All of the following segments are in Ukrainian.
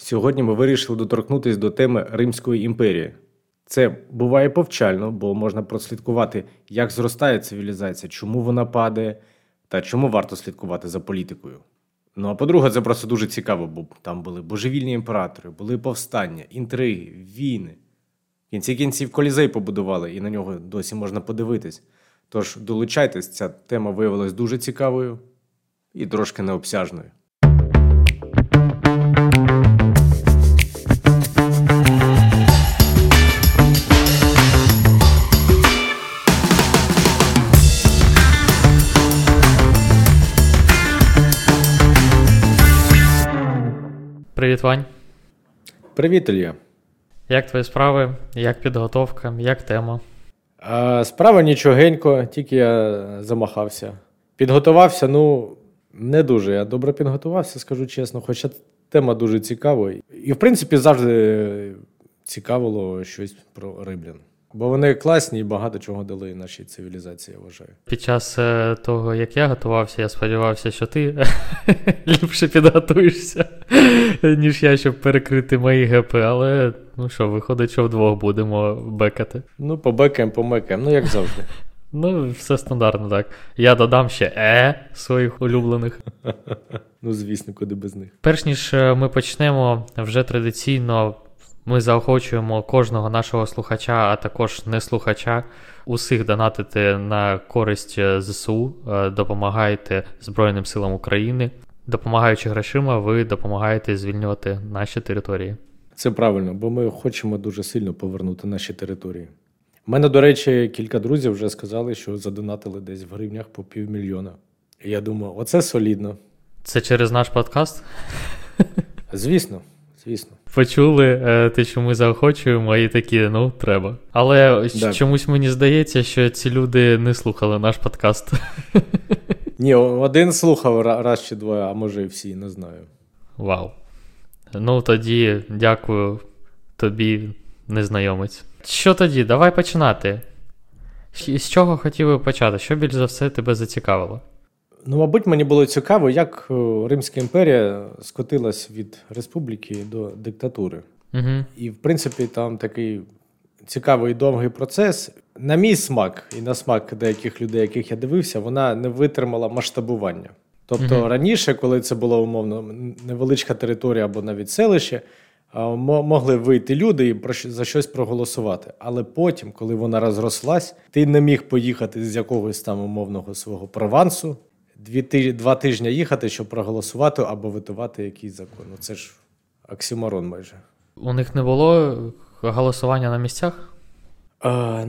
Сьогодні ми вирішили доторкнутися до теми Римської імперії. Це буває повчально, бо можна прослідкувати, як зростає цивілізація, чому вона падає та чому варто слідкувати за політикою. Ну а по-друге, це просто дуже цікаво, бо там були божевільні імператори, були повстання, інтриги, війни. В кінці кінців Колізей побудували, і на нього досі можна подивитись. Тож долучайтесь, ця тема виявилась дуже цікавою і трошки необсяжною. Привіт, Вань. Привіт, Ілья. Як твої справи? Як підготовка? Як тема? Справа нічогенько, тільки я замахався. Підготувався, не дуже. Я добре підготувався, скажу чесно, хоча тема дуже цікава. І, в принципі, завжди цікавило щось про римлян. Бо вони класні і багато чого дали нашій цивілізації, я вважаю. Під час того, як я готувався, я сподівався, що ти ліпше підготуєшся, ніж я, щоб перекрити мої гепи. Але, виходить, що вдвох будемо бекати. Побекаємо. Як завжди. Все стандартно так. Я додам ще своїх улюблених. Звісно, куди без них. Перш ніж ми почнемо, вже традиційно ми заохочуємо кожного нашого слухача, а також не слухача, усіх донатити на користь ЗСУ, допомагайте Збройним силам України. Допомагаючи грошима, ви допомагаєте звільнювати наші території. Це правильно, бо ми хочемо дуже сильно повернути наші території. У мене, до речі, кілька друзів вже сказали, що задонатили десь в гривнях по 500 000. І я думаю, оце солідно. Це через наш подкаст? Звісно. Почули те, що ми заохочуємо, і такі, треба. Але так. Чомусь мені здається, що ці люди не слухали наш подкаст. Ні, один слухав раз чи двоє, а може і всі, не знаю. Вау. Тоді дякую тобі, незнайомець. Що тоді? Давай починати. З чого хотів би почати? Що більш за все тебе зацікавило? Мабуть, мені було цікаво, як Римська імперія скотилась від республіки до диктатури. Угу. І, в принципі, там такий цікавий довгий процес. На мій смак і на смак деяких людей, яких я дивився, вона не витримала масштабування. Тобто раніше, коли це була, умовно, невеличка територія або навіть селище, могли вийти люди і за щось проголосувати. Але потім, коли вона розрослась, ти не міг поїхати з якогось там умовного свого Провансу, 2 тижні їхати, щоб проголосувати або витувати якийсь закон. Це ж оксиморон майже. У них не було голосування на місцях?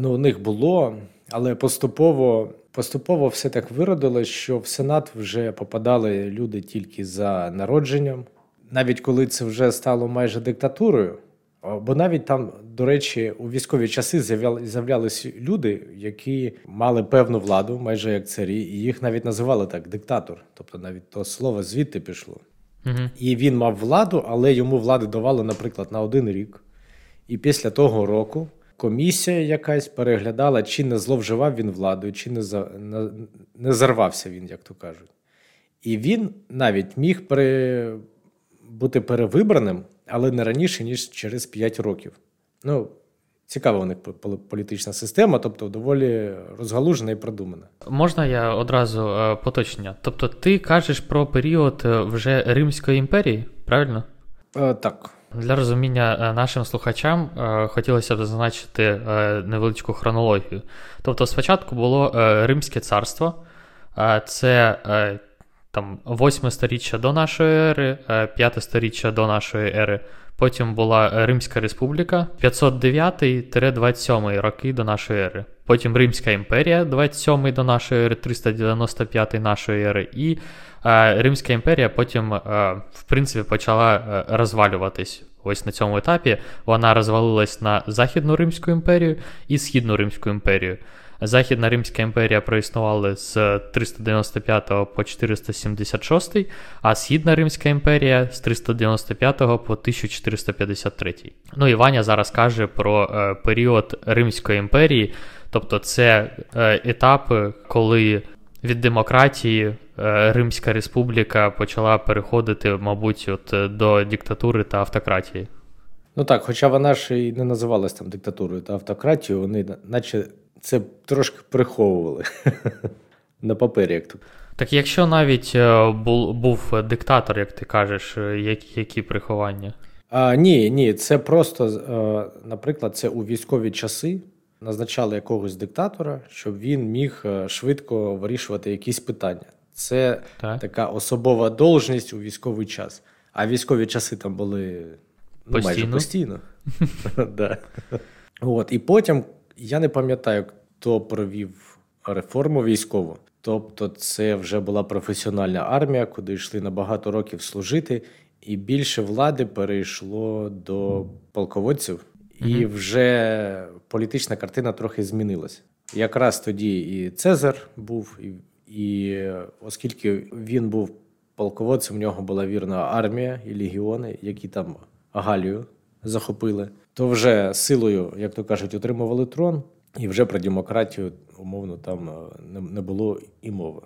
У них було, але поступово все так виродилось, що в Сенат вже попадали люди тільки за народженням. Навіть коли це вже стало майже диктатурою, бо навіть там, до речі, у військові часи з'являлися люди, які мали певну владу, майже як царі, і їх навіть називали так диктатор. Тобто навіть то слово звідти пішло. Угу. І він мав владу, але йому влади давали, наприклад, на 1 рік. І після того року комісія якась переглядала, чи не зловживав він владою, чи не зарвався він, як то кажуть. І він навіть міг бути перевибраним, але не раніше, ніж через 5 років. Цікава у них політична система, тобто доволі розгалужена і продумана. Можна я одразу поточнення? Тобто ти кажеш про період вже Римської імперії, правильно? Так. Для розуміння нашим слухачам хотілося б зазначити невеличку хронологію. Тобто спочатку було Римське царство, це 8 сторіччя до нашої ери, 5 сторіччя до нашої ери. Потім була Римська республіка, 509-27 роки до нашої ери. Потім Римська імперія, 27 до нашої ери, 395 нашої ери. І Римська імперія потім, в принципі, почала розвалюватись. Ось на цьому етапі вона розвалилась на Західну Римську імперію і Східну Римську імперію. Західна Римська імперія проіснувала з 395 по 476, а Східна Римська імперія з 395 по 1453. І Ваня зараз каже про період Римської імперії, тобто це етапи, коли від демократії Римська республіка почала переходити, мабуть, от до диктатури та автократії. Ну так, хоча вона ж і не називалась там диктатурою та автократією, вони наче це трошки приховували на папері, як тут. Так якщо навіть був диктатор, як ти кажеш, які приховання? Ні, це просто, наприклад, це у військові часи назначали якогось диктатора, щоб він міг швидко вирішувати якісь питання. Це така особова должність у військовий час. А військові часи там були майже постійно. І потім, я не пам'ятаю, хто провів реформу військову. Тобто це вже була професіональна армія, куди йшли на багато років служити, і більше влади перейшло до полководців. І вже політична картина трохи змінилася. Якраз тоді і Цезар був, і оскільки він був полководцем, в нього була вірна армія і легіони, які там Галію захопили. То вже силою, як то кажуть, отримували трон, і вже про демократію, умовно, там не було і мови.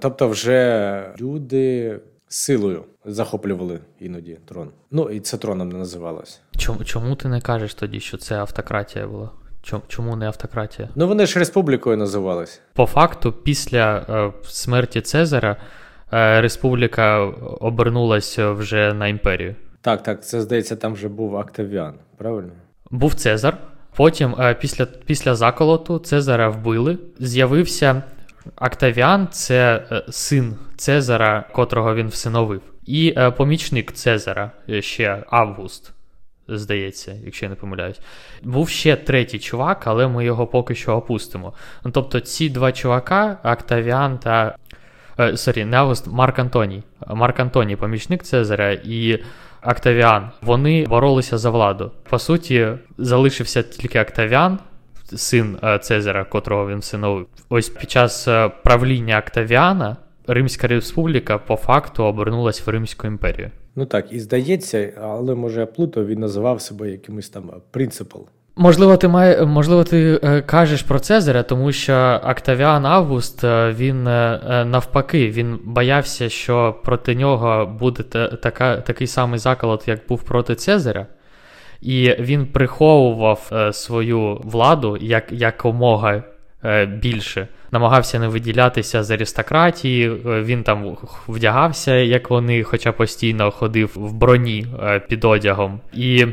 Тобто вже люди силою захоплювали іноді трон. Ну, і це троном не називалось. Чому ти не кажеш тоді, що це автократія була? Чому не автократія? Ну, вони ж республікою називались. По факту, після смерті Цезара республіка обернулася вже на імперію. Так, це, здається, там вже був Октавіан, правильно? Був Цезар. Потім, після заколоту, Цезара вбили. З'явився Октавіан, це син Цезара, котрого він всиновив. І помічник Цезара, ще Август, здається, якщо я не помиляюсь. Був ще третій чувак, але ми його поки що опустимо. Ну, тобто ці два чувака, Октавіан та... Марк Антоній. Марк Антоній, помічник Цезаря, і Октавіан. Вони боролися за владу. По суті, залишився тільки Октавіан, син Цезаря, котрого він всиновив. Ось під час правління Октавіана Римська республіка по факту обернулась в Римську імперію. Ну так, і здається, але може я плутав, він називав себе якимось там принципал. Можливо, ти кажеш про Цезаря, тому що Октавіан Август, він навпаки, він боявся, що проти нього буде такий самий заколот, як був проти Цезаря, і він приховував свою владу якомога більше. Намагався не виділятися з аристократії, він там вдягався, як вони, хоча постійно ходив в броні під одягом. І...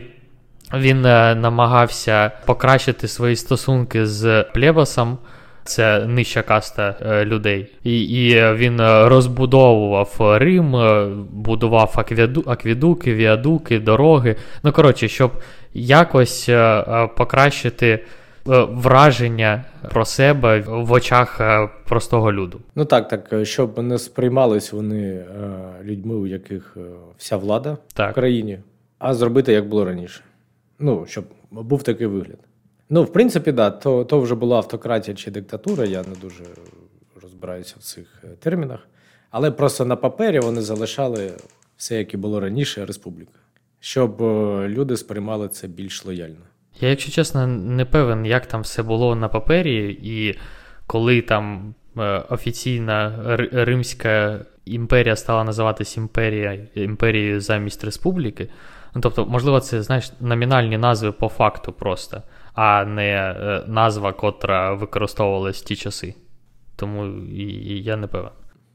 Він намагався покращити свої стосунки з плебосом, це нижча каста людей. І він розбудовував Рим, будував акведуки, віадуки, дороги. Ну, коротше, щоб якось покращити враження про себе в очах простого люду. Ну так, щоб не сприймались вони людьми, у яких вся влада в країні, а зробити, як було раніше. Ну, щоб був такий вигляд. Ну, в принципі, да, то вже була автократія чи диктатура, я не дуже розбираюся в цих термінах. Але просто на папері вони залишали все, як і було раніше, республіка. Щоб люди сприймали це більш лояльно. Я, якщо чесно, не певен, як там все було на папері, і коли там офіційна Римська імперія стала називатись імперією замість республіки. Тобто, можливо, це, знаєш, номінальні назви по факту просто, а не назва, котра використовувалась в ті часи. Тому і я не певен.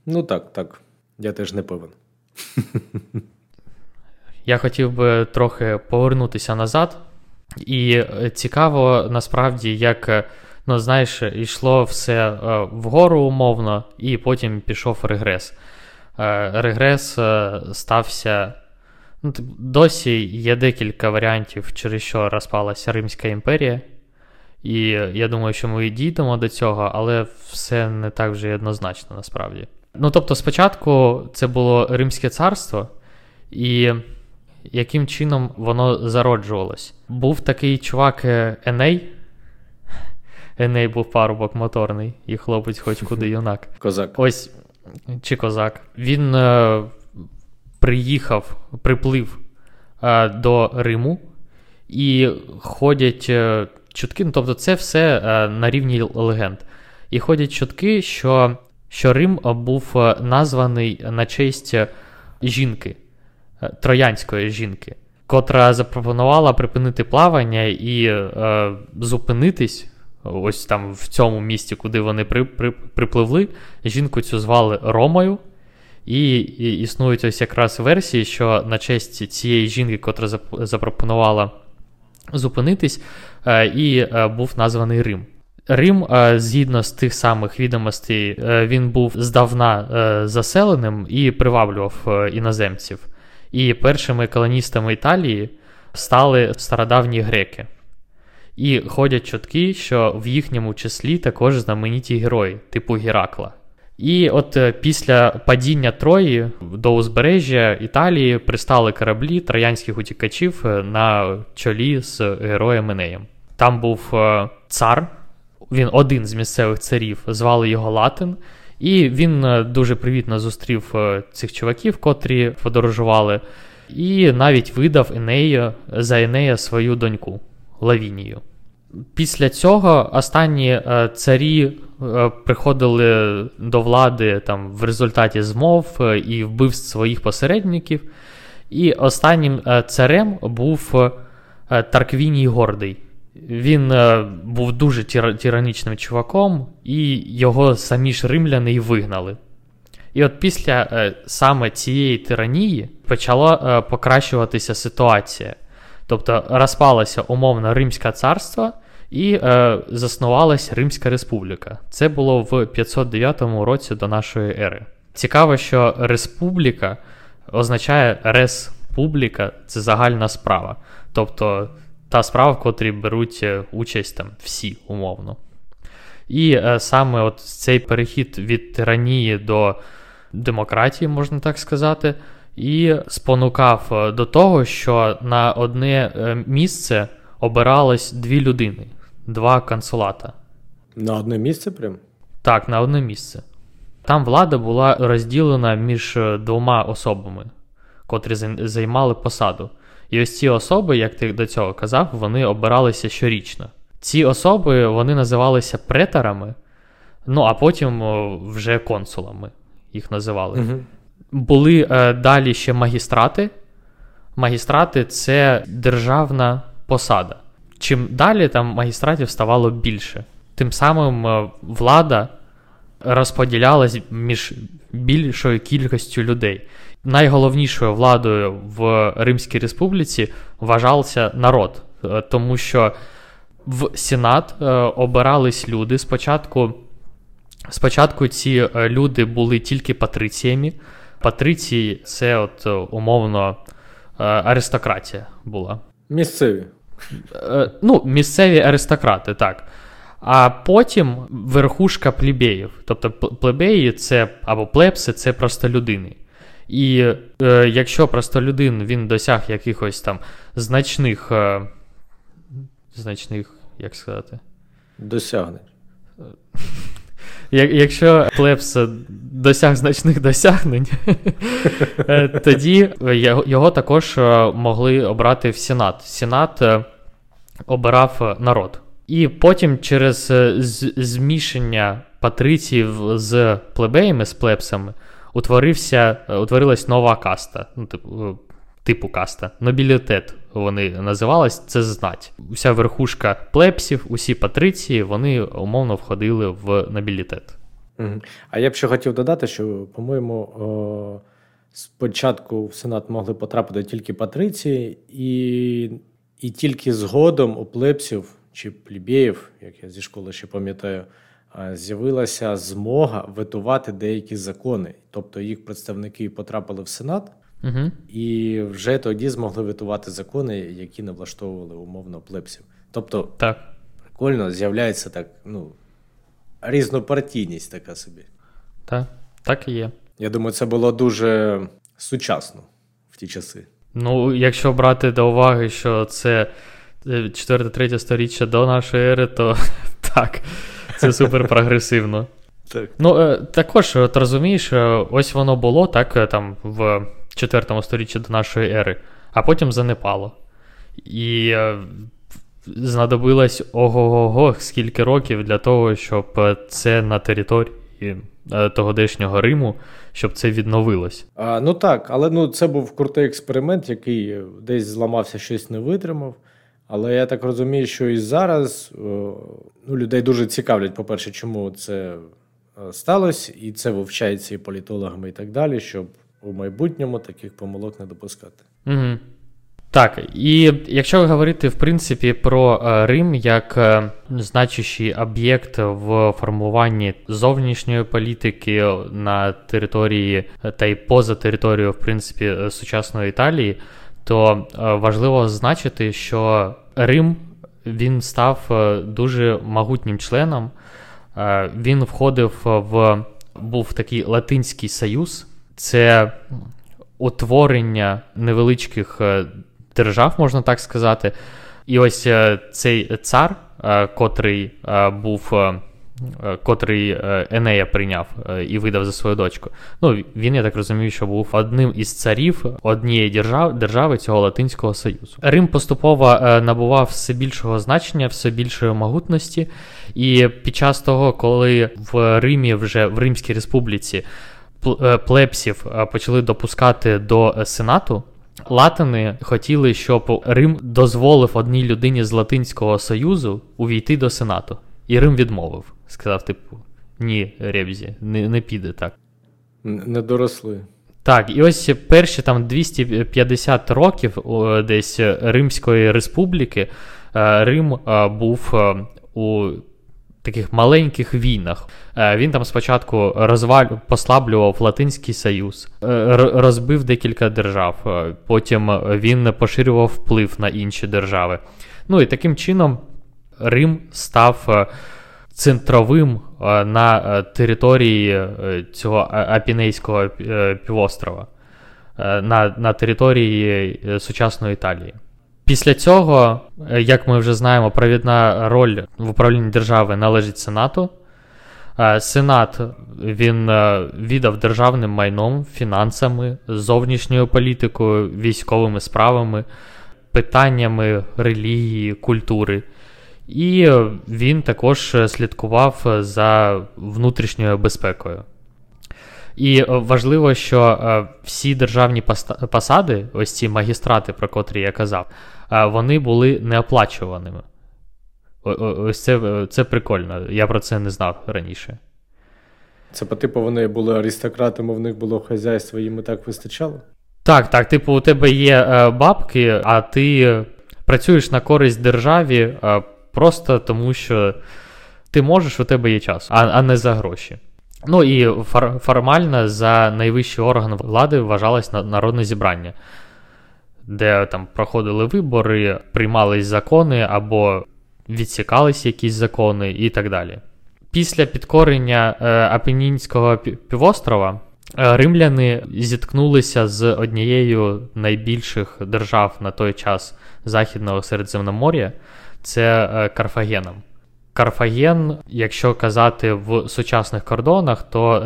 Ну так. Я теж не певен. Я хотів би трохи повернутися назад. І цікаво, насправді, як, ну, знаєш, йшло все вгору умовно, і потім пішов регрес. Регрес стався... Досі є декілька варіантів, через що розпалася Римська імперія. І я думаю, що ми дійдемо до цього, але все не так вже однозначно насправді. Ну, тобто, спочатку це було Римське царство, і яким чином воно зароджувалось. Був такий чувак Еней. Еней був парубок моторний, і хлопець хоч куди юнак. Козак. Ось, чи козак. Він... приплив до Риму, і ходять чутки, ну, тобто це все на рівні легенд. І ходять чутки, що що Рим був названий на честь жінки, троянської жінки, котра запропонувала припинити плавання і зупинитись ось там в цьому місті, куди вони припливли. Жінку цю звали Ромою. І існують ось якраз версії, що на честь цієї жінки, котра запропонувала зупинитись, і був названий Рим. Рим, згідно з тих самих відомостей, він був здавна заселеним і приваблював іноземців. І першими колоністами Італії стали стародавні греки. І ходять чутки, що в їхньому числі також знамениті герої, типу Геракла. І от після падіння Трої до узбережжя Італії пристали кораблі троянських утікачів на чолі з героєм Енеєм. Там був цар, він один з місцевих царів, звали його Латин, і він дуже привітно зустрів цих чуваків, котрі подорожували, і навіть видав Енею, за Енея свою доньку Лавінію. Після цього останні царі приходили до влади там в результаті змов і вбивств своїх посередників. І останнім царем був Тарквіній Гордий. Він був дуже тиранічним чуваком, і його самі ж римляни й вигнали. І от після саме цієї тиранії почала покращуватися ситуація. Тобто розпалося умовно Римське царство і заснувалася Римська республіка. Це було в 509 році до нашої ери. Цікаво, що республіка означає «рес публіка», це загальна справа. Тобто та справа, в котрій беруть участь там всі умовно. І саме от цей перехід від тиранії до демократії, можна так сказати, і спонукав до того, що на одне місце обиралось дві людини, два консулата. На одне місце прям? Так, на одне місце. Там влада була розділена між двома особами, котрі займали посаду. І ось ці особи, як ти до цього казав, вони обиралися щорічно. Ці особи, вони називалися преторами, ну а потім вже консулами їх називали. Угу. Були далі ще магістрати. Магістрати – це державна посада. Чим далі, там магістратів ставало більше. Тим самим влада розподілялась між більшою кількістю людей. Найголовнішою владою в Римській республіці вважався народ, тому що в Сенат обирались люди. Спочатку ці люди були тільки патриціями. Патриції – це от, умовно аристократія була. Місцеві. Ну, місцеві аристократи, так. А потім верхушка плебеїв. Тобто плебеї – це або плебси – це простолюдини. І якщо простолюдин, він досяг якихось там значних, як сказати? Досягнень. Якщо плебс досяг значних досягнень, тоді його також могли обрати в Сенат. Сенат обирав народ. І потім через змішання патриціїв з плебеями, з плебсами, утворилась нова каста, ну, типу каста, нобілітет вони називались, це знать. Уся верхушка плебсів, усі патриції, вони умовно входили в нобілітет. А я б ще хотів додати, що, по-моєму, спочатку в Сенат могли потрапити тільки патриції, і тільки згодом у плебсів чи плебеїв, як я зі школи ще пам'ятаю, з'явилася змога ветувати деякі закони. Тобто їх представники потрапили в Сенат, угу. І вже тоді змогли ветувати закони, які не влаштовували умовно плебсів. Тобто, так. Прикольно, з'являється так, ну, різнопартійність така собі. Так, так і є. Я думаю, це було дуже сучасно в ті часи. Ну, якщо брати до уваги, що це 4-3 сторіччя до нашої ери, то так, це супер прогресивно. Так. Ну, також, от розумієш, ось воно було так там в 4 сторіччі до нашої ери, а потім занепало. І знадобилось ого-го-го скільки років для того, щоб це на території тогодішнього Риму, щоб це відновилось. Ну так, але це був крутий експеримент, який десь зламався, щось не витримав. Але я так розумію, що і зараз людей дуже цікавлять, по-перше, чому це сталося, і це вивчається і політологами, і так далі, щоб у майбутньому таких помилок не допускати. Угу. Так, і якщо говорити, в принципі, про Рим як значущий об'єкт в формуванні зовнішньої політики на території та й поза територією, в принципі, сучасної Італії, то важливо зазначити, що Рим, він став дуже могутнім членом. Він входив був такий Латинський Союз. Це утворення невеличких держав, можна так сказати. І ось цей цар, котрий Енея прийняв і видав за свою дочку. Він, я так розумію, що був одним із царів однієї держави цього Латинського Союзу. Рим поступово набував все більшого значення, все більшої могутності. І під час того, коли в Римі, вже в Римській республіці, плебсів почали допускати до Сенату, латини хотіли, щоб Рим дозволив одній людині з Латинського Союзу увійти до Сенату. І Рим відмовив. Сказав, ні, ребзі, не піде так. Не доросли. Так, і ось перші 250 років десь Римської республіки Рим був у таких маленьких війнах. Він спочатку послаблював Латинський Союз, розбив декілька держав, потім він поширював вплив на інші держави. І таким чином Рим став центровим на території цього Апінейського півострова, на території сучасної Італії. Після цього, як ми вже знаємо, провідна роль в управлінні держави належить Сенату. Сенат, він віддав державним майном, фінансами, зовнішньою політикою, військовими справами, питаннями релігії, культури. І він також слідкував за внутрішньою безпекою. І важливо, що всі державні посади, ось ці магістрати, про котрі я казав, вони були неоплачуваними. Ось це прикольно, я про це не знав раніше. Це вони були аристократами, в них було хазяйство, їм і так вистачало? Так, у тебе є бабки, а ти працюєш на користь державі, просто тому, що ти можеш, у тебе є час, а не за гроші. І формально за найвищий орган влади вважалось народне зібрання, де проходили вибори, приймались закони або відсікались якісь закони і так далі. Після підкорення Апенінського півострова римляни зіткнулися з однією з найбільших держав на той час Західного Середземномор'я, це Карфагеном. Карфаген, якщо казати в сучасних кордонах, то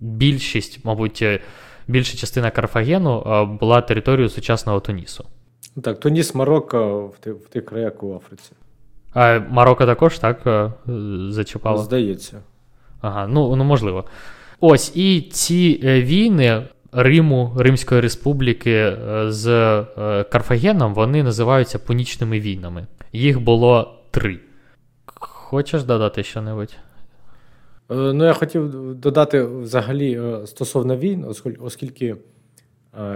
більша частина Карфагену була територією сучасного Тунісу. Так, Туніс, Марокко в тих краях у Африці. А Марокко також так зачіпало? Здається. Ага, можливо. Ось, і ці війни Риму, Римської республіки з Карфагеном, вони називаються пунічними війнами. Їх було 3. Хочеш додати що-небудь? Я хотів додати взагалі стосовно війн, оскільки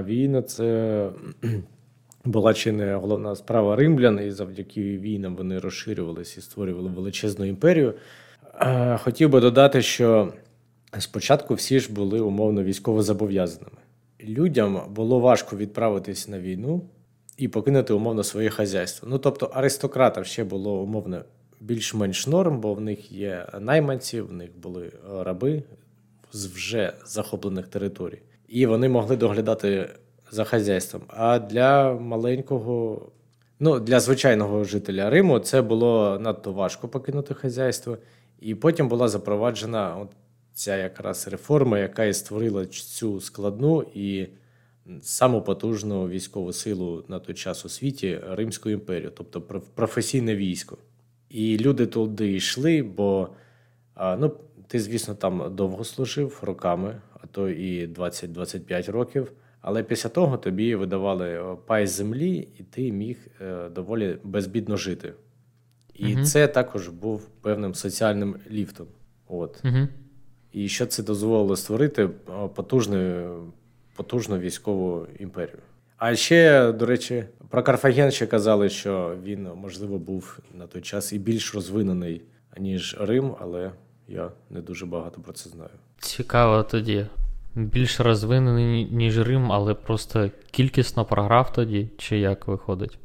війна – це була чи не головна справа римлян, і завдяки війнам вони розширювалися і створювали величезну імперію. Хотів би додати, що спочатку всі ж були умовно військовозобов'язаними. Людям було важко відправитись на війну і покинути умовно своє хазяйство. Тобто аристократам ще було умовно більш-менш норм, бо в них є найманці, в них були раби з вже захоплених територій. І вони могли доглядати за хазяйством. А для маленького, для звичайного жителя Риму це було надто важко покинути хазяйство. І потім була запроваджена ця якраз реформа, яка і створила цю складну і саму потужну військову силу на той час у світі – Римську імперію, тобто професійне військо. І люди туди йшли, бо Ти, звісно, там довго служив, роками, а то і 20-25 років, але після того тобі видавали пай землі, і ти міг доволі безбідно жити. І це також був певним соціальним ліфтом. От. І що це дозволило створити потужну військову імперію. А ще, до речі, про Карфаген ще казали, що він, можливо, був на той час і більш розвинений, ніж Рим, але я не дуже багато про це знаю. Цікаво тоді. Більш розвинений, ніж Рим, але просто кількісно програв тоді, чи як виходить?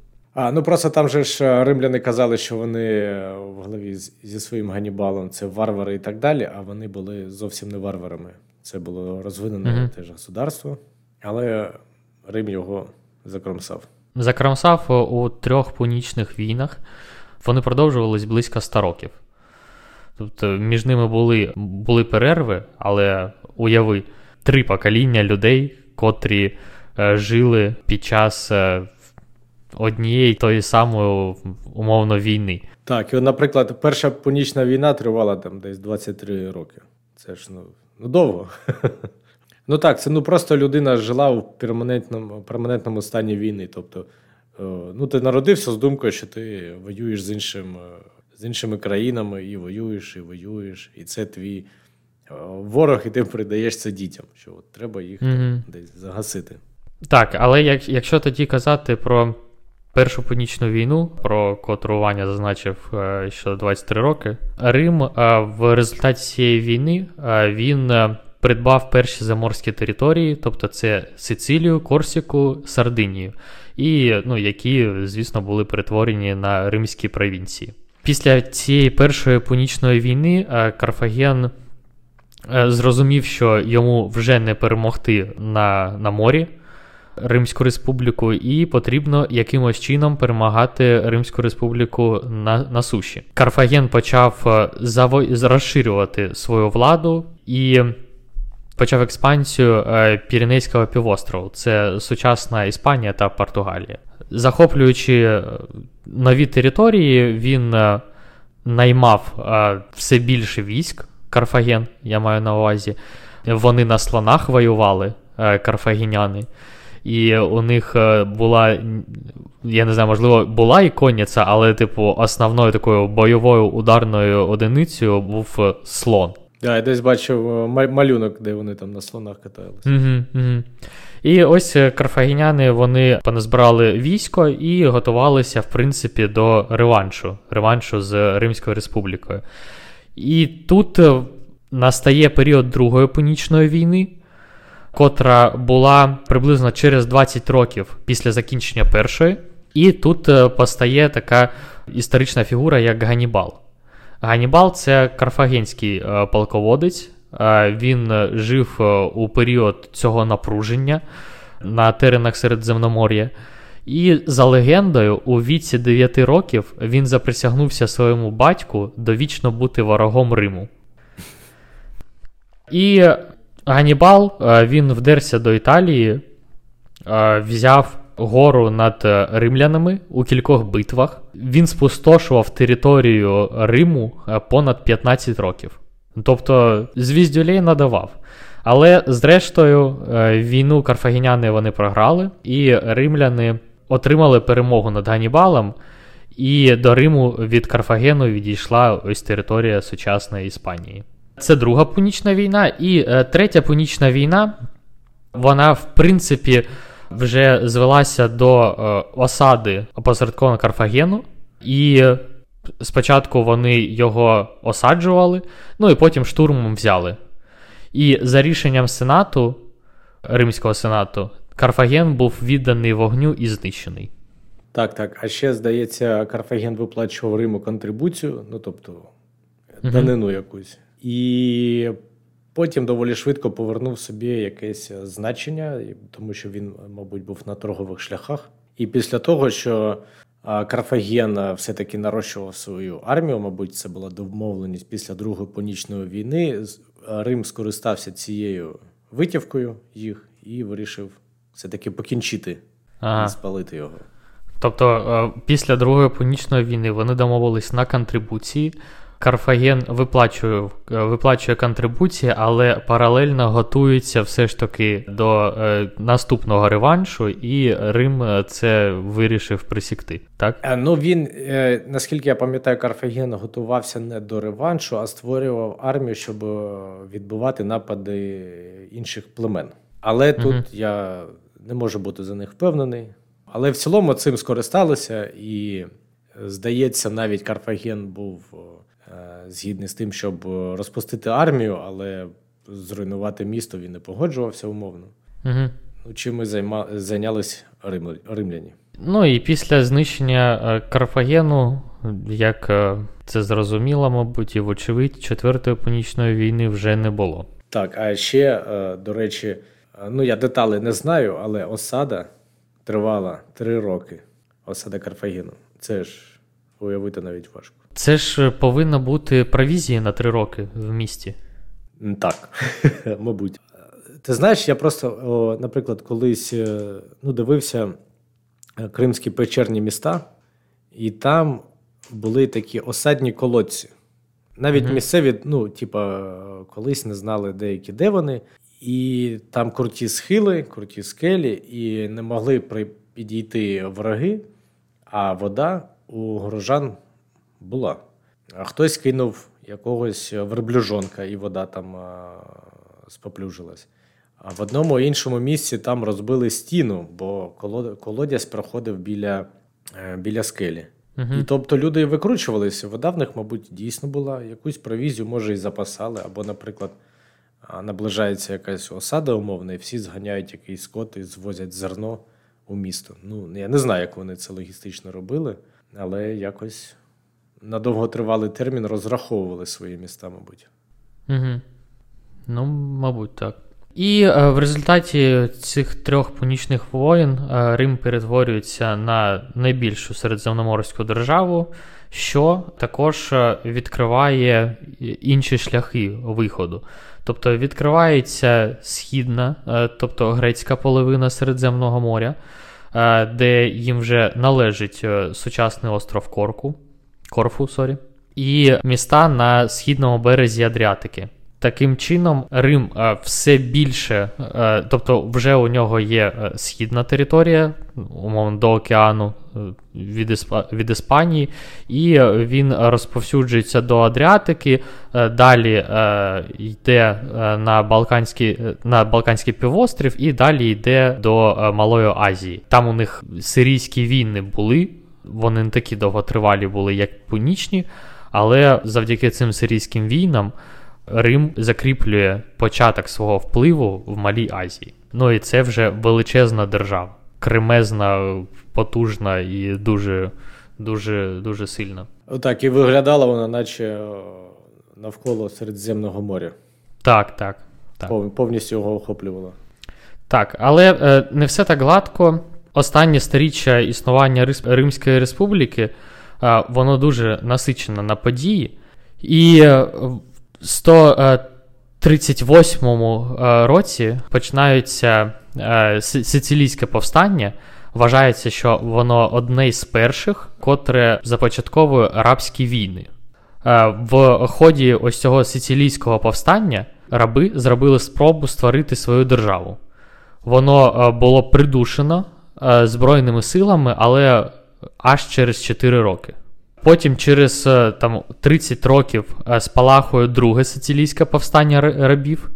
Просто там же ж римляни казали, що вони в главі зі своїм Ганнібалом це варвари і так далі, а вони були зовсім не варварами. Це було розвинене теж государство, але Рим його закромсав. Закромсав у 3 пунічних війнах. Вони продовжувались близько 100 років. Тобто між ними були перерви, але уяви, 3 покоління людей, котрі жили під час однієї тої самої умовно війни. Так, і, наприклад, перша пунічна війна тривала там десь 23 роки. Це ж, довго. Просто людина жила в перманентному стані війни. Тобто, ти народився з думкою, що ти воюєш з іншими країнами, і воюєш, і це твій ворог, і ти передаєш це дітям, що от треба їх десь загасити. Так, але якщо тоді казати про Першу Пунічну війну, про котру Ваня зазначив, що 23 роки, Рим в результаті цієї війни, він придбав перші заморські території, тобто це Сицилію, Корсику, Сардинію, і, які, звісно, були перетворені на римські провінції. Після цієї Першої Пунічної війни Карфаген зрозумів, що йому вже не перемогти на морі Римську республіку, і потрібно якимось чином перемагати Римську республіку на суші. Карфаген почав розширювати свою владу і почав експансію Піренейського півострову. Це сучасна Іспанія та Португалія. Захоплюючи нові території, він наймав все більше військ. Карфаген, я маю на увазі. Вони на слонах воювали, карфагеняни. І у них була, я не знаю, можливо, була і конниця, але, основною такою бойовою ударною одиницею був слон. Я десь бачив малюнок, де вони там на слонах каталися. І ось карфагеняни, вони поназбирали військо і готувалися, в принципі, до реваншу з Римською республікою. І тут настає період Другої Пунічної війни, котра була приблизно через 20 років після закінчення Першої. І тут постає така історична фігура, як Ганнібал. Ганнібал – це карфагенський полководець. Він жив у період цього напруження на теренах Середземномор'я. І за легендою, у віці 9 років він заприсягнувся своєму батьку довічно бути ворогом Риму. І Ганнібал, він вдерся до Італії, взяв гору над римлянами у кількох битвах. Він спустошував територію Риму понад 15 років. Тобто звіздюлей надавав. Але, зрештою, війну карфагеняни вони програли, і римляни отримали перемогу над Ганнібалом, і до Риму від Карфагену відійшла ось територія сучасної Іспанії. Це Друга Пунічна війна, і Третя Пунічна війна, вона, в принципі, вже звелася до осади опосередкованого Карфагену, і спочатку вони його осаджували, і потім штурмом взяли. І за рішенням Сенату, Римського Сенату, Карфаген був відданий вогню і знищений. Так. А ще, здається, Карфаген виплачував Риму контрибуцію, данину якусь. І потім доволі швидко повернув собі якесь значення, тому що він, мабуть, був на торгових шляхах. І після того, що Карфаген все-таки нарощував свою армію, мабуть, це була домовленість після Другої Пунічної війни, Рим скористався цією витівкою їх і вирішив все-таки покінчити, і спалити його. Тобто після Другої Пунічної війни вони домовились на контрибуції, Карфаген виплачує контрибуції, але паралельно готується все ж таки до наступного реваншу, і Рим це вирішив присікти, так? Ну, він, наскільки я пам'ятаю, Карфаген готувався не до реваншу, а створював армію, щоб відбивати напади інших племен. Але тут я не можу бути за них впевнений. Але в цілому цим скористалися, і, здається, навіть Карфаген був згідний з тим, щоб розпустити армію, але зруйнувати місто він не погоджувався умовно. Угу. Чим ми зайнялись римляні. Ну і після знищення Карфагену, як це зрозуміло, мабуть, і вочевидь, Четвертої Пунічної війни вже не було. Так, а ще, до речі, ну я деталі не знаю, але осада тривала 3 роки. Осада Карфагену. Це ж уявити навіть важко. Це ж повинна бути провізія на 3 роки в місті. Так, мабуть. Ти знаєш, я просто, наприклад, колись дивився кримські печерні міста, і там були такі осадні колодці. Навіть місцеві, колись не знали деякі, де вони, і там круті схили, круті скелі, і не могли підійти враги, а вода у горожан була. Хтось кинув якогось верблюжонка, і вода там споплюжилась. А в одному іншому місці там розбили стіну, бо колодязь проходив біля скелі. І тобто люди викручувалися, вода в них, мабуть, дійсно була, якусь провізію, може, і запасали, або, наприклад, наближається якась осада умовна, і всі зганяють якийсь скот і звозять зерно у місто. Ну, я не знаю, як вони це логістично робили, але якось на довготривалий термін розраховували свої міста, мабуть. Угу. Ну, мабуть, так. І в результаті цих 3 пунічних воєн Рим перетворюється на найбільшу середземноморську державу, що також відкриває інші шляхи виходу. Тобто відкривається східна, тобто грецька половина Середземного моря, де їм вже належить сучасний остров Корфу, і міста на східному березі Адріатики. Таким чином, Рим все більше, тобто вже у нього є східна територія, умовно, до океану від Іспанії, і він розповсюджується до Адріатики, далі йде на Балканський півострів і далі йде до Малої Азії. Там у них сирійські війни були, вони не такі довготривалі були, як пунічні, але завдяки цим сирійським війнам Рим закріплює початок свого впливу в Малій Азії. Ну і це вже величезна держава. Кремезна, потужна і дуже, дуже, дуже сильна. Так, і виглядала вона наче навколо Середземного моря. Так. Повністю його охоплювала. Так, але не все так гладко. Останнє сторіччя існування Римської республіки, воно дуже насичено на події. І в 138 році починається Сицилійське повстання. Вважається, що воно одне з перших, котре започатковує арабські війни. В ході ось цього Сицилійського повстання раби зробили спробу створити свою державу. Воно було придушено збройними силами, але аж через 4 роки. Потім через 30 років спалахує друге Сицилійське повстання рабів.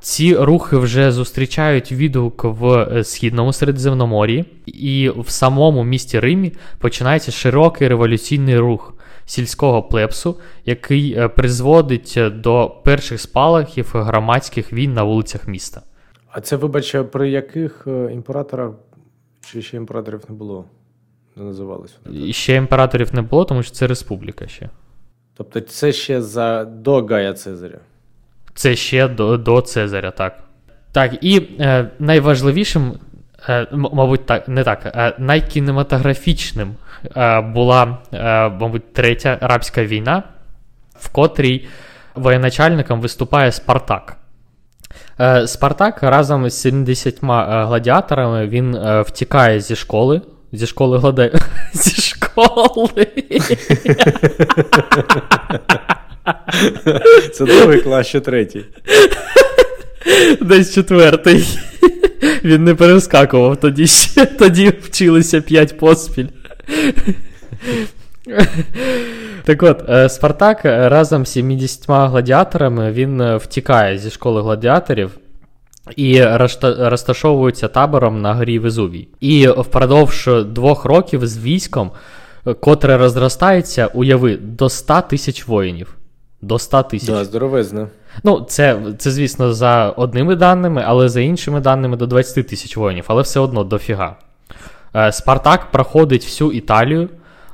Ці рухи вже зустрічають відгук в Східному Середземномор'ї, і в самому місті Римі починається широкий революційний рух сільського плебсу, який призводить до перших спалахів громадських війн на вулицях міста. А це, вибачте, при яких імператорах чи ще імператорів не було? І ще імператорів не було, тому що це республіка ще. Тобто це ще до Гая Цезаря? Це ще до Цезаря, так. Так, і найважливішим, мабуть, так, не так, найкінематографічним була, мабуть, Третя арабська війна, в котрій воєначальником виступає Спартак. Спартак разом з 70 гладіаторами, він втікає зі школи гладіаторів. Це другий клас, ще третій. Десь четвертий. Він не перескакував тоді ще. Тоді вчилися 5 поспіль. Так от, Спартак разом з 70 гладіаторами, він втікає зі школи гладіаторів і розташовується табором на горі Везувій. І впродовж 2 років з військом, котре розростається, уяви, до 100 тисяч воїнів. До 100 тисяч. Да, здоровезно. Ну, це, звісно, за одними даними, але за іншими даними до 20 тисяч воїнів, але все одно дофіга. Спартак проходить всю Італію,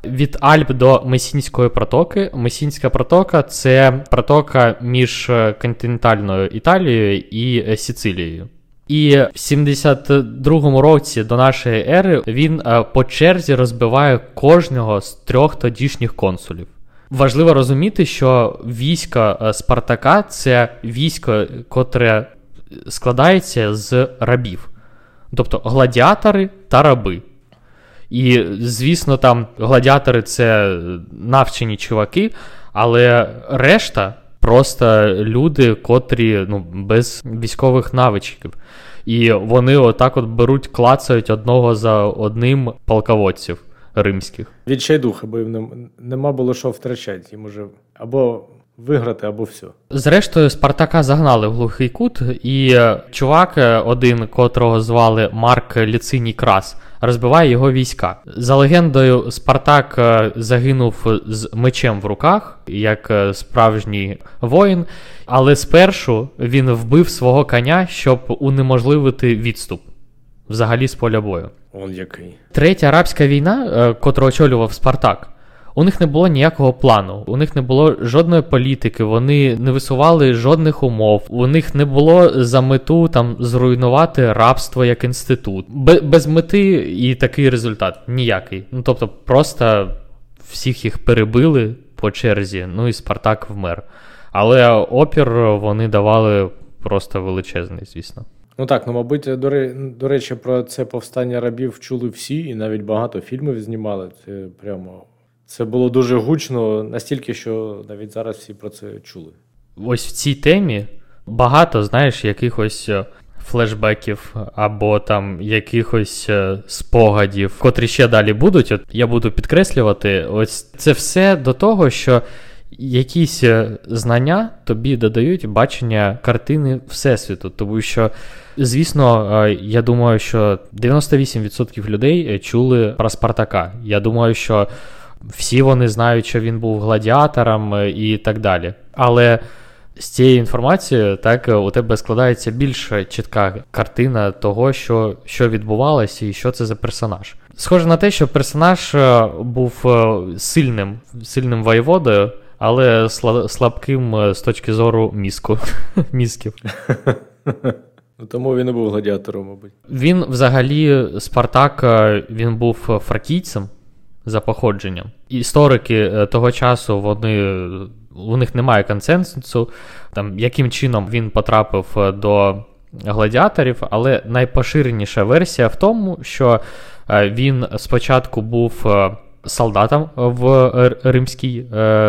від Альп до Месінської протоки. Месінська протока – це протока між континентальною Італією і Сицилією. І в 72 році до нашої ери він по черзі розбиває кожного з 3 тодішніх консулів. Важливо розуміти, що військо Спартака – це військо, котре складається з рабів. Тобто гладіатори та раби. І, звісно, там гладіатори – це навчені чуваки, але решта – просто люди, котрі без військових навичків. І вони отак от беруть, клацають одного за одним полководців римських. Відчайдуха, бо їм нема було що втрачати. Їм уже або виграти, або все. Зрештою, Спартака загнали в глухий кут, і чувак один, котрого звали Марк Ліциній Крас, розбиває його війська. За легендою, Спартак загинув з мечем в руках, як справжній воїн, але спершу він вбив свого коня, щоб унеможливити відступ взагалі з поля бою. Он який. Третя арабська війна, котру очолював Спартак, у них не було ніякого плану, у них не було жодної політики, вони не висували жодних умов, у них не було за мету там зруйнувати рабство як інститут. Без мети і такий результат ніякий. Тобто просто всіх їх перебили по черзі, і Спартак вмер. Але опір вони давали просто величезний, звісно. Мабуть, до речі, про це повстання рабів чули всі, і навіть багато фільмів знімали. Це було дуже гучно, настільки, що навіть зараз всі про це чули. Ось в цій темі багато, якихось флешбеків або там якихось спогадів, котрі ще далі будуть. От я буду підкреслювати, ось це все до того, що якісь знання тобі додають бачення картини Всесвіту. Тому що, звісно, я думаю, що 98% людей чули про Спартака. Я думаю, що всі вони знають, що він був гладіатором і так далі. Але з цією інформацією так у тебе складається більш чітка картина того, що відбувалося і що це за персонаж. Схоже на те, що персонаж був сильним воєводою, але слабким з точки зору мізків. Тому він не був гладіатором, мабуть. Він взагалі, Спартак, він був фракійцем за походженням. Історики того часу, у них немає консенсусу, яким чином він потрапив до гладіаторів, але найпоширеніша версія в тому, що він спочатку був солдатом в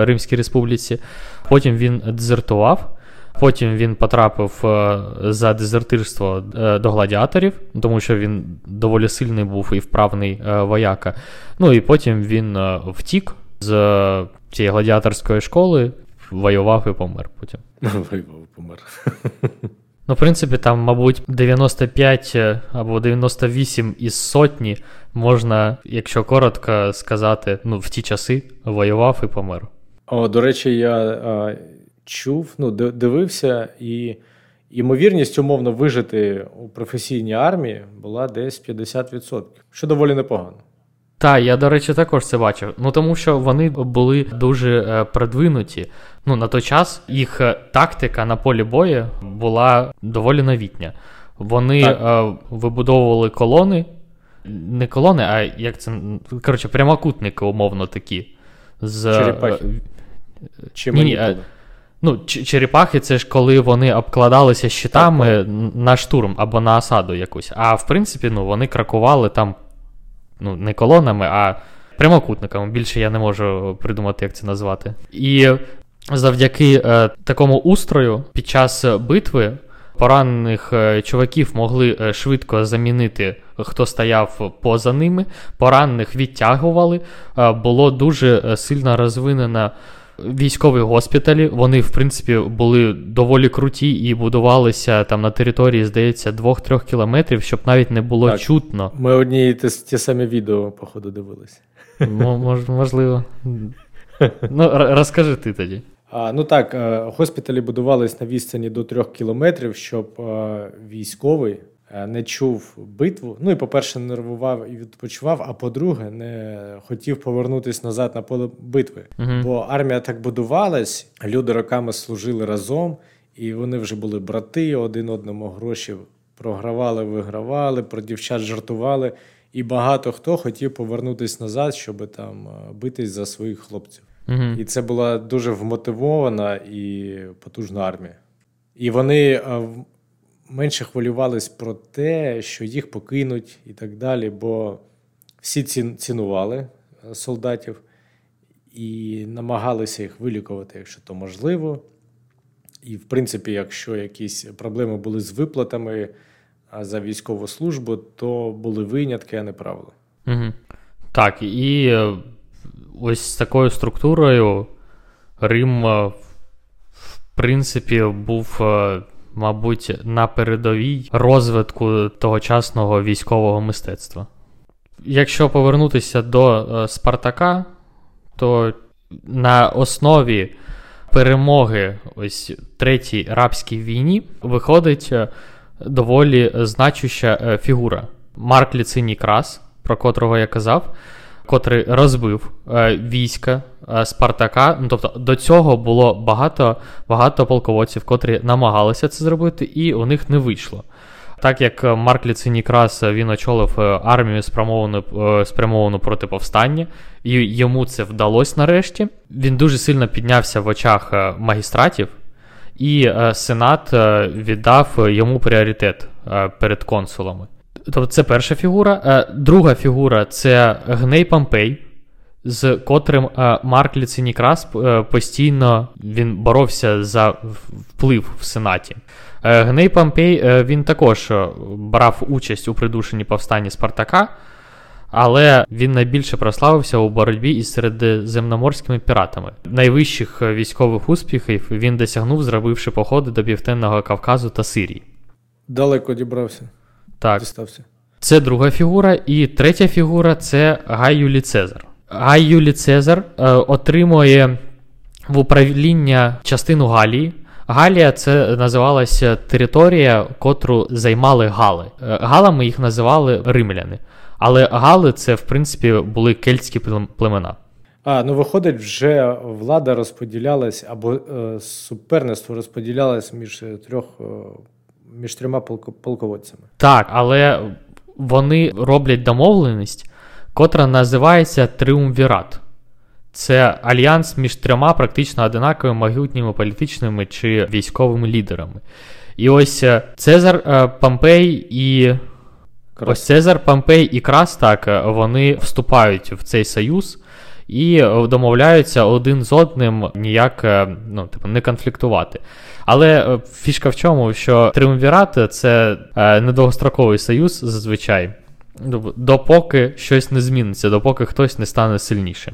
Римській республіці, потім він дезертував, потім він потрапив за дезертирство до гладіаторів, тому що він доволі сильний був і вправний вояка. І потім він втік з цієї гладіаторської школи, воював і помер потім. В принципі, там, мабуть, 95 або 98 із сотні можна, якщо коротко сказати, в ті часи воював і помер. До речі, я чув, дивився, і ймовірність умовно вижити у професійній армії була десь 50%, що доволі непогано. Та, я, до речі, також це бачив. Тому що вони були дуже продвинуті. На той час їх тактика на полі бою була доволі новітня. Вони вибудовували колони, не колони, а прямокутники умовно такі. Черепахи. Черепахи, це ж коли вони обкладалися щитами на штурм або на осаду якусь. А в принципі, вони крокували там не колонами, а прямокутниками. Більше я не можу придумати, як це назвати. І завдяки такому устрою під час битви поранених чуваків могли швидко замінити, хто стояв поза ними, поранених відтягували, було дуже сильно розвинено військові госпіталі, вони, в принципі, були доволі круті і будувалися там на території, здається, 2-3 кілометрів, щоб навіть не було так чутно. Ми одні і ті самі відео, походу, дивилися. Можливо. Ну, розкажи ти тоді. Ну так, госпіталі будувались на відстані до 3 кілометрів, щоб військовий не чув битву. Ну і, по-перше, нервував і відпочивав, а по-друге, не хотів повернутися назад на поле битви. Uh-huh. Бо армія так будувалась, люди роками служили разом, і вони вже були брати, один одному гроші програвали, вигравали, про дівчат жартували. І багато хто хотів повернутися назад, щоб там битись за своїх хлопців. Uh-huh. І це була дуже вмотивована і потужна армія. І вони менше хвилювались про те, що їх покинуть і так далі, бо всі цінували солдатів і намагалися їх вилікувати, якщо то можливо. І, в принципі, якщо якісь проблеми були з виплатами за військову службу, то були винятки, а не правила. Угу. Так, і ось з такою структурою Рим, в принципі, був, мабуть, на передовій розвитку тогочасного військового мистецтва. Якщо повернутися до Спартака, то на основі перемоги ось Третій Рабській війні виходить доволі значуща фігура. Марк Ліциній Крас, про котрого я казав, котрий розбив війська Спартака. Ну, тобто до цього було багато полководців, котрі намагалися це зробити, і у них не вийшло. Так як Марк Ліциній Крас, він очолив армію спрямовану проти повстання, і йому це вдалося нарешті. Він дуже сильно піднявся в очах магістратів, і Сенат віддав йому пріоритет перед консулами. Тобто це перша фігура. Друга фігура – це Гней Помпей, з котрим Марк Ліциній Крас постійно він боровся за вплив в Сенаті. Гней Помпей, він також брав участь у придушенні повстанні Спартака, але він найбільше прославився у боротьбі із середземноморськими піратами. Найвищих військових успіхів він досягнув, зробивши походи до Південного Кавказу та Сирії. Далеко дібрався. Так. Дістався. Це друга фігура. І третя фігура – це Гай Юлій Цезар. Гай Юлій Цезар отримує в управління частину Галії. Галія – це називалася територія, котру займали гали. Галами їх називали римляни. Але гали – це, в принципі, були кельтські племена. Ну виходить, вже влада розподілялась, або суперництво розподілялось між 3 полководцями. Так, але вони роблять домовленість, котра називається «Триумвірат». Це альянс між 3 практично одинаковими могутніми політичними чи військовими лідерами. І ось Цезар, Помпей і... Крас. Ось Цезар, Помпей і Крас, так, вони вступають в цей союз і домовляються один з одним ніяк, ну, типу, не конфліктувати. Але фішка в чому, що триумвірат – це недовгостроковий союз зазвичай, допоки щось не зміниться, допоки хтось не стане сильніше.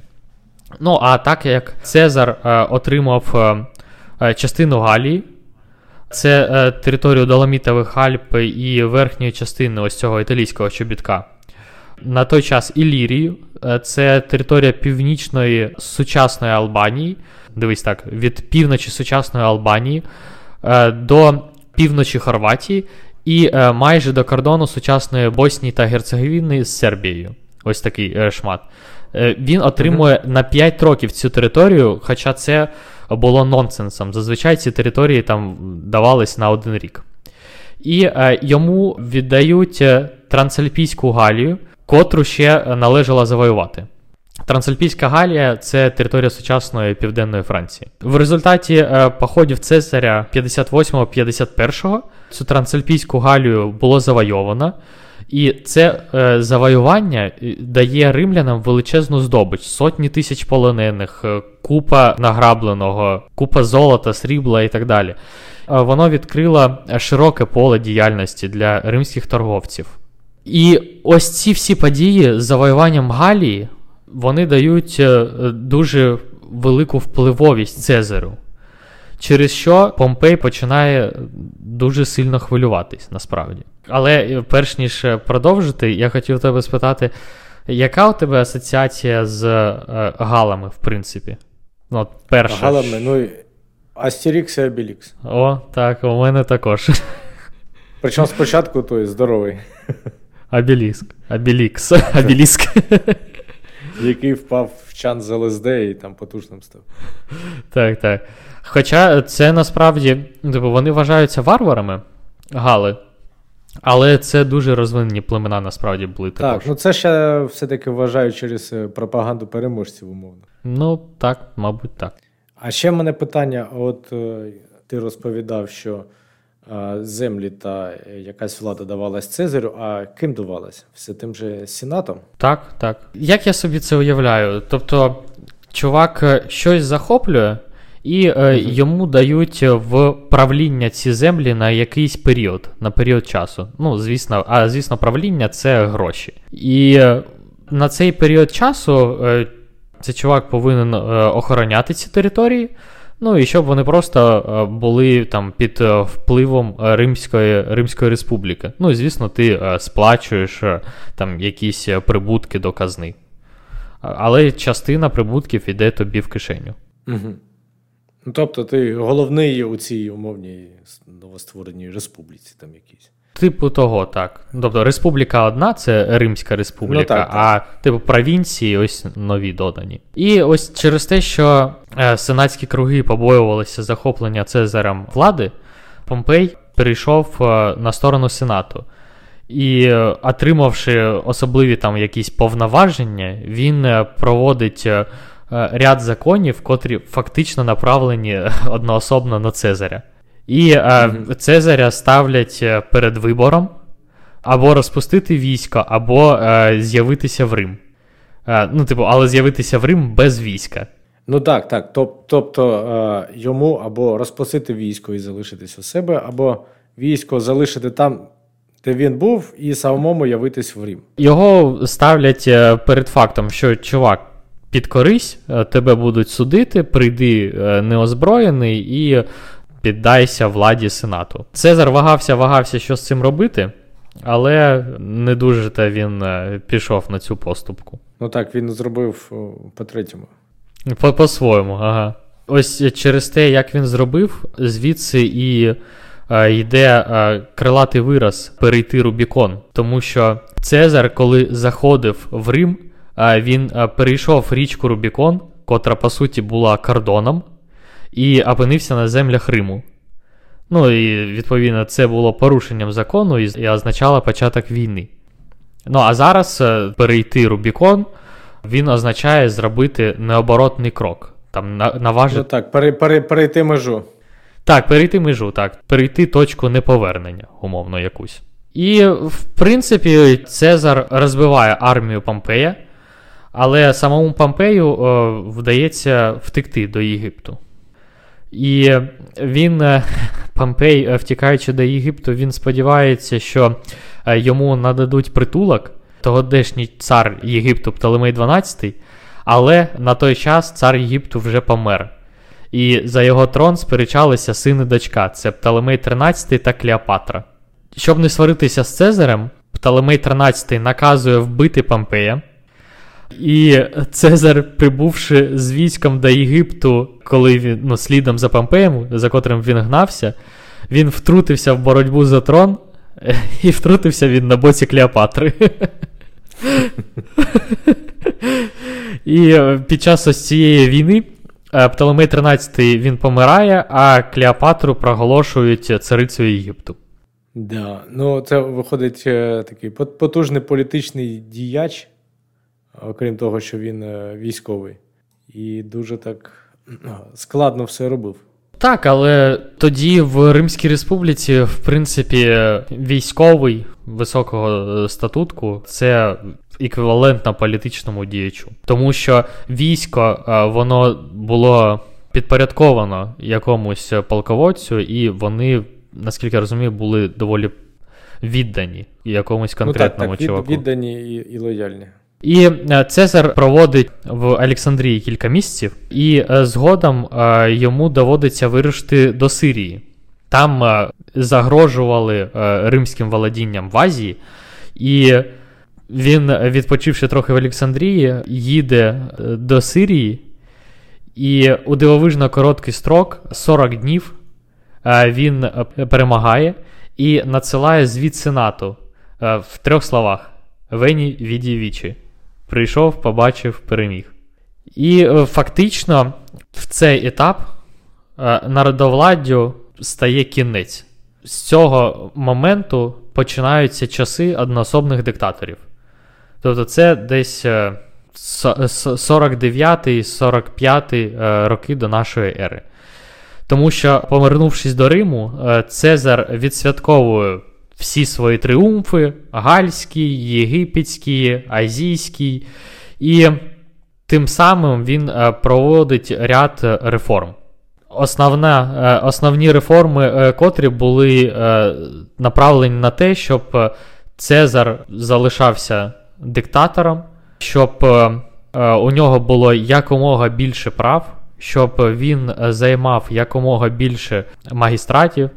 Ну, а так як Цезар отримав частину Галії, це територію Доломітових Альп і верхньої частини ось цього італійського чобітка. На той час Ілірію, це територія північної сучасної Албанії, дивись так, від півночі сучасної Албанії до півночі Хорватії і майже до кордону сучасної Боснії та Герцеговини з Сербією. Ось такий шмат. Він отримує на 5 років цю територію, хоча це було нонсенсом. Зазвичай ці території там давались на 1 рік. І йому віддають Трансальпійську Галію, котру ще належало завоювати. Трансальпійська Галія – це територія сучасної Південної Франції. В результаті походів Цезаря 58-51 цю Трансальпійську Галію було завойовано, І це завоювання дає римлянам величезну здобич. Сотні тисяч полонених, купа награбленого, купа золота, срібла і так далі. Воно відкрило широке поле діяльності для римських торговців. І ось ці всі події з завоюванням Галії, вони дають дуже велику впливовість Цезарю. Через що Помпей починає дуже сильно хвилюватись, насправді. Але перш ніж продовжити, я хотів тебе спитати, яка у тебе асоціація з галами, в принципі? Ну, перша. Галами, ну, Астерікс і Обелікс. О, так, у мене також. Причому спочатку той здоровий. Обелікс. Який впав в чан з ЛСД і там потужним став. Так, так. Хоча це насправді, вони вважаються варварами, гали, але це дуже розвинені племена насправді були також. Так, ну це ще все-таки вважаю через пропаганду переможців, умовно. Ну так, мабуть так. А ще в мене питання, от ти розповідав, що землі та якась влада давалась Цезарю, а ким давалась? Все тим же сенатом? Так, так. Як я собі це уявляю? Тобто, чувак щось захоплює, і йому дають в правління ці землі на якийсь період, на період часу. Ну, звісно, а звісно, правління – це гроші. І на цей період часу цей чувак повинен охороняти ці території, ну і щоб вони просто були там під впливом Римської республіки. Ну, звісно, ти сплачуєш там якісь прибутки до казни. Але частина прибутків йде тобі в кишеню. Угу. Ну, тобто ти головний у цій умовній новоствореній республіці там якійсь. Типу того, так. Тобто республіка одна, це Римська республіка, ну, так, так. А типу провінції ось нові додані. І ось через те, що сенатські круги побоювалися захоплення Цезарем влади, Помпей перейшов на сторону сенату. І отримавши особливі там якісь повноваження, він проводить ряд законів, котрі фактично направлені одноособно на Цезаря. І Цезаря ставлять перед вибором або розпустити військо, або з'явитися в Рим. Ну, типу, але з'явитися в Рим без війська. Ну так, так. Тобто йому або розпустити військо і залишитись у себе, або військо залишити там, де він був, і самому явитись в Рим. Його ставлять перед фактом, що чувак, підкорись, тебе будуть судити, прийди неозброєний і піддайся владі сенату. Цезар вагався, що з цим робити, але не дуже-то він пішов на цю поступку. Ну так, він зробив по-третьому. По-своєму, ага. Ось через те, як він зробив, звідси і йде крилатий вираз «перейти Рубікон», тому що Цезар, коли заходив в Рим, він перейшов річку Рубікон, котра, по суті, була кордоном, і опинився на землях Риму. Ну, і, відповідно, це було порушенням закону і означало початок війни. Ну, а зараз перейти Рубікон, він означає зробити необоротний крок. Там, наважити... Ну, так, перейти межу. Так, перейти межу, так. Перейти точку неповернення, умовно, якусь. І, в принципі, Цезар розбиває армію Помпея, але самому Помпею вдається втекти до Єгипту. І він, Помпей, втікаючи до Єгипту, він сподівається, що йому нададуть притулок, тогодішній цар Єгипту Птолемей XII, але на той час цар Єгипту вже помер. І за його трон сперечалися син і дочка, це Птолемей XIII та Клеопатра. Щоб не сваритися з Цезарем, Птолемей XIII наказує вбити Помпея, і Цезар, прибувши з військом до Єгипту, коли він, ну, слідом за Помпеєм, за котрим він гнався, він втрутився в боротьбу за трон, і втрутився він на боці Клеопатри. І під час ось цієї війни Птолемей XIII, він помирає, а Клеопатру проголошують царицею Єгипту. Да, ну це виходить такий потужний політичний діяч, окрім того, що він військовий. І дуже так складно все робив. Так, але тоді в Римській республіці, в принципі, військовий високого статутку – це еквівалентно політичному діячу. Тому що військо, воно було підпорядковано якомусь полководцю, і вони, наскільки я розумію, були доволі віддані якомусь конкретному чуваку. Віддані і лояльні. І Цезар проводить в Олександрії кілька місяців, і згодом йому доводиться вирушити до Сирії. Там загрожували римським володінням в Азії, і він, відпочивши трохи в Олександрії, їде до Сирії, і у дивовижно короткий строк, 40 днів, він перемагає і надсилає звіт Сенату в 3 словах. «Вені віді вічі». Прийшов, побачив, переміг. І фактично в цей етап народовладдю стає кінець. З цього моменту починаються часи одноособних диктаторів. Тобто це десь 49-45 роки до нашої ери. Тому що, повернувшись до Риму, Цезар відсвятковує всі свої тріумфи – гальський, єгипетський, азійський. І тим самим він проводить ряд реформ. Основні реформи, котрі були направлені на те, щоб Цезар залишався диктатором, щоб у нього було якомога більше прав, щоб він займав якомога більше магістратів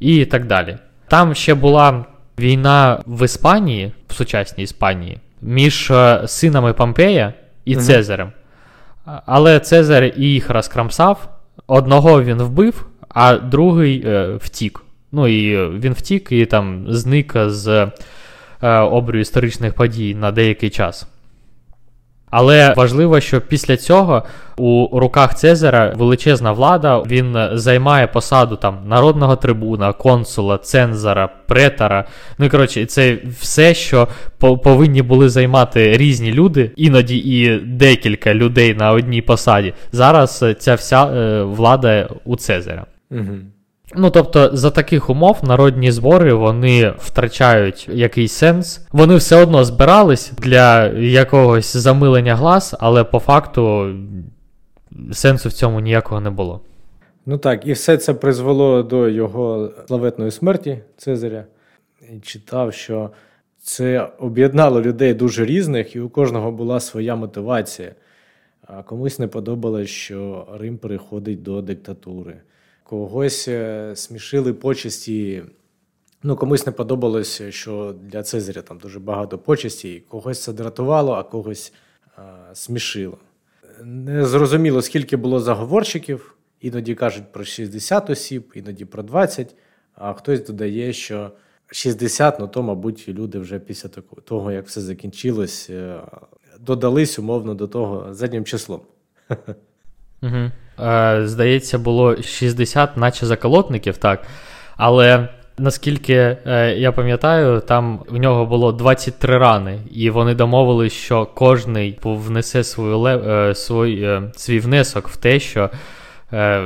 і так далі. Там ще була війна в Іспанії, в сучасній Іспанії, між синами Помпея і Цезарем. Але Цезар їх розкрамсав. Одного він вбив, а другий втік. Ну і він втік і там зник з обрію історичних подій на деякий час. Але важливо, що після цього у руках Цезара величезна влада, він займає посаду там народного трибуна, консула, цензора, претора. Ну, коротше, це все, що повинні були займати різні люди, іноді і декілька людей на одній посаді. Зараз ця вся влада у Цезара. Угу. Ну, тобто, за таких умов народні збори, вони втрачають якийсь сенс. Вони все одно збирались для якогось замилення глаз, але по факту сенсу в цьому ніякого не було. Ну так, і все це призвело до його славетної смерті Цезаря. І читав, що це об'єднало людей дуже різних, і у кожного була своя мотивація. А комусь не подобалось, що Рим переходить до диктатури. Когось смішили почесті, ну комусь не подобалось, що для Цезаря там дуже багато почесті, когось це дратувало, а когось смішило. Не зрозуміло, скільки було заговорщиків, іноді кажуть про 60 осіб, іноді про 20, а хтось додає, що 60, ну то, мабуть, люди вже після того, як все закінчилось, додались умовно до того заднім числом. Угу. Здається, було 60 наче заколотників, так, але наскільки я пам'ятаю, там в нього було 23 рани, і вони домовились, що кожний внесе свій внесок в те, що,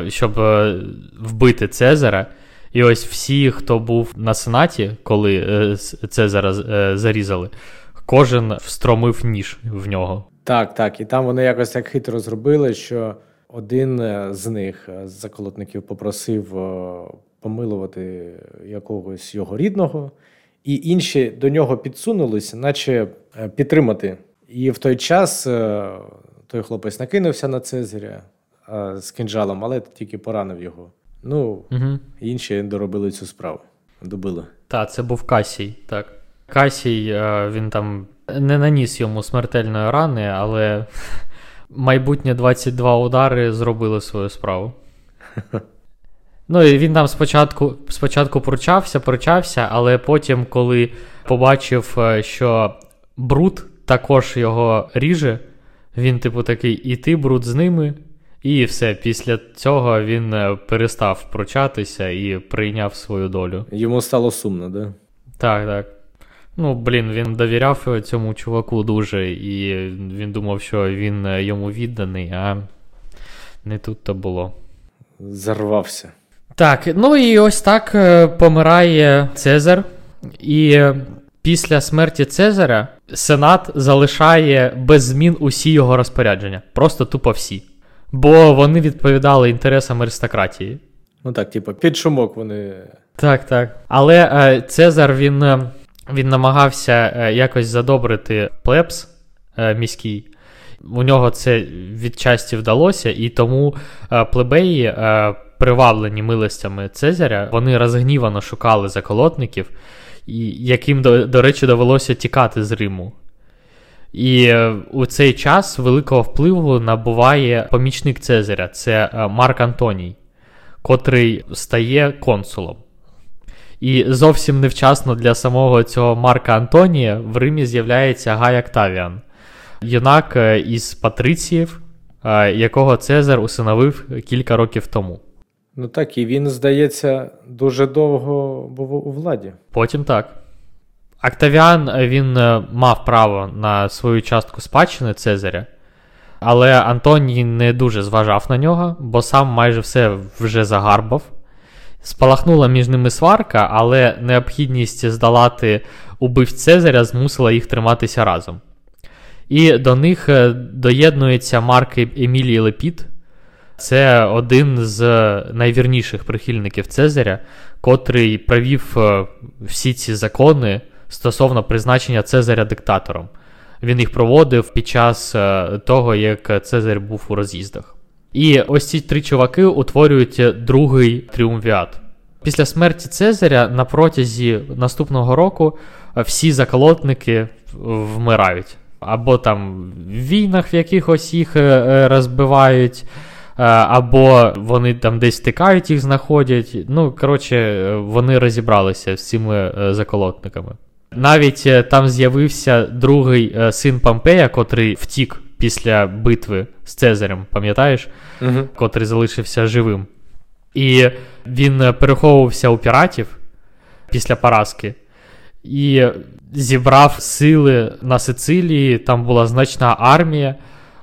щоб вбити Цезара. І ось всі, хто був на Сенаті, коли Цезара зарізали, кожен встромив ніж в нього. Так, так, і там вони якось так хитро зробили, що один з них, з заколотників, попросив помилувати якогось його рідного, і інші до нього підсунулися, наче підтримати. І в той час той хлопець накинувся на Цезаря з кинджалом, але тільки поранив його. Ну, Інші доробили цю справу, добили. Так, це був Касій, так. Касій, він там не наніс йому смертельної рани, але... майбутнє 22 удари зробили свою справу. Ну, і він там спочатку пручався, але потім, коли побачив, що бруд також його ріже, він, типу, такий, і ти, бруд, з ними, і все. Після цього він перестав пручатися і прийняв свою долю. Йому стало сумно, да? Так, так. Ну, блін, він довіряв цьому чуваку дуже, і він думав, що він йому відданий, а не тут-то було. зарвався. Так, ну і ось так помирає Цезар. І після смерті Цезаря Сенат залишає без змін усі його розпорядження. Просто тупо всі. Бо вони відповідали інтересам аристократії. Ну так, типу, під шумок вони... Так, так. Але Цезар, він намагався якось задобрити плебс міський. У нього це відчасті вдалося, і тому плебеї, приваблені милостями Цезаря, вони розгнівано шукали заколотників, яким, до речі, довелося тікати з Риму. І у цей час великого впливу набуває помічник Цезаря, це Марк Антоній, котрий стає консулом. І зовсім невчасно для самого цього Марка Антонія в Римі з'являється Гай Октавіан, юнак із патриціїв, якого Цезар усиновив кілька років тому. Ну так, і він, здається, дуже довго був у владі. Потім так. Октавіан, він мав право на свою частку спадщини Цезаря, але Антоній не дуже зважав на нього, бо сам майже все вже загарбав. Спалахнула між ними сварка, але необхідність здолати убивць Цезаря змусила їх триматися разом. І до них доєднується Марк Емілій Лепіт. Це один з найвірніших прихильників Цезаря, котрий провів всі ці закони стосовно призначення Цезаря диктатором. Він їх проводив під час того, як Цезар був у роз'їздах. І ось ці три чуваки утворюють другий тріумвірат. Після смерті Цезаря на протязі наступного року всі заколотники вмирають. Або там в війнах в якихось їх розбивають, або вони там десь втикають, їх знаходять. Ну, коротше, вони розібралися з цими заколотниками. Навіть там з'явився другий син Помпея, котрий втік після битви з Цезарем, пам'ятаєш? Угу. Котрий залишився живим. І він переховувався у піратів після поразки. І зібрав сили на Сицилії, там була значна армія.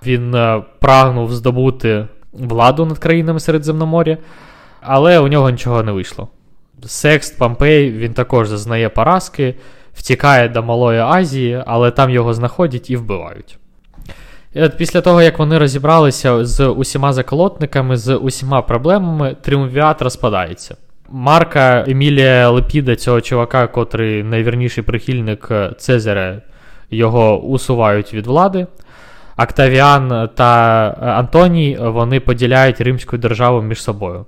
Він прагнув здобути владу над країнами Середземномор'я, але у нього нічого не вийшло. Секст Помпей, він також зазнає поразки, втікає до Малої Азії, але там його знаходять і вбивають. І от після того, як вони розібралися з усіма заколотниками, з усіма проблемами, тріумвірат розпадається. Марка Емілія Лепіда, цього чувака, котрий найвірніший прихильник Цезаря, його усувають від влади. Октавіан та Антоній, вони поділяють римську державу між собою.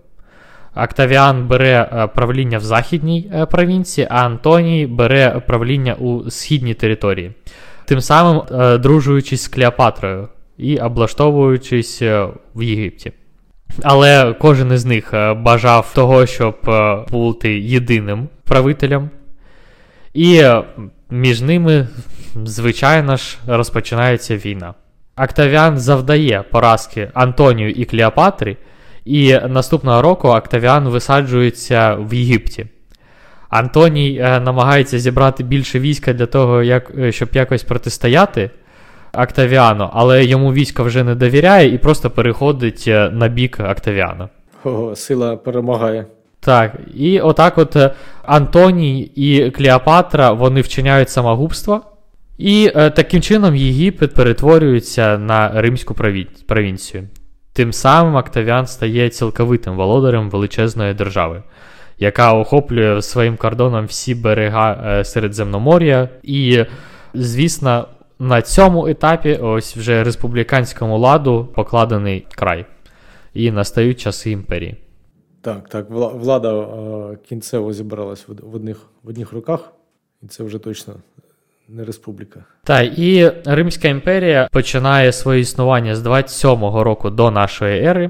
Октавіан бере правління в західній провінції, а Антоній бере правління у східній території. Тим самим дружуючись з Клеопатрою і облаштовуючись в Єгипті. Але кожен із них бажав того, щоб бути єдиним правителем. І між ними, звичайно ж, розпочинається війна. Октавіан завдає поразки Антонію і Клеопатрі, і наступного року Октавіан висаджується в Єгипті. Антоній намагається зібрати більше війська для того, щоб якось протистояти Октавіану, але йому військо вже не довіряє і просто переходить на бік Октавіана. Ого, сила перемагає. Так, і отак от Антоній і Клеопатра, вони вчиняють самогубство, і таким чином Єгипет перетворюється на римську провінцію. Тим самим Октавіан стає цілковитим володарем величезної держави, яка охоплює своїм кордоном всі берега Середземномор'я. І, звісно, на цьому етапі ось вже республіканському ладу покладений край. І настають часи імперії. Так, влада кінцево зібралась в одних руках, і це вже точно не республіка. Так, і Римська імперія починає своє існування з 27-го року до нашої ери.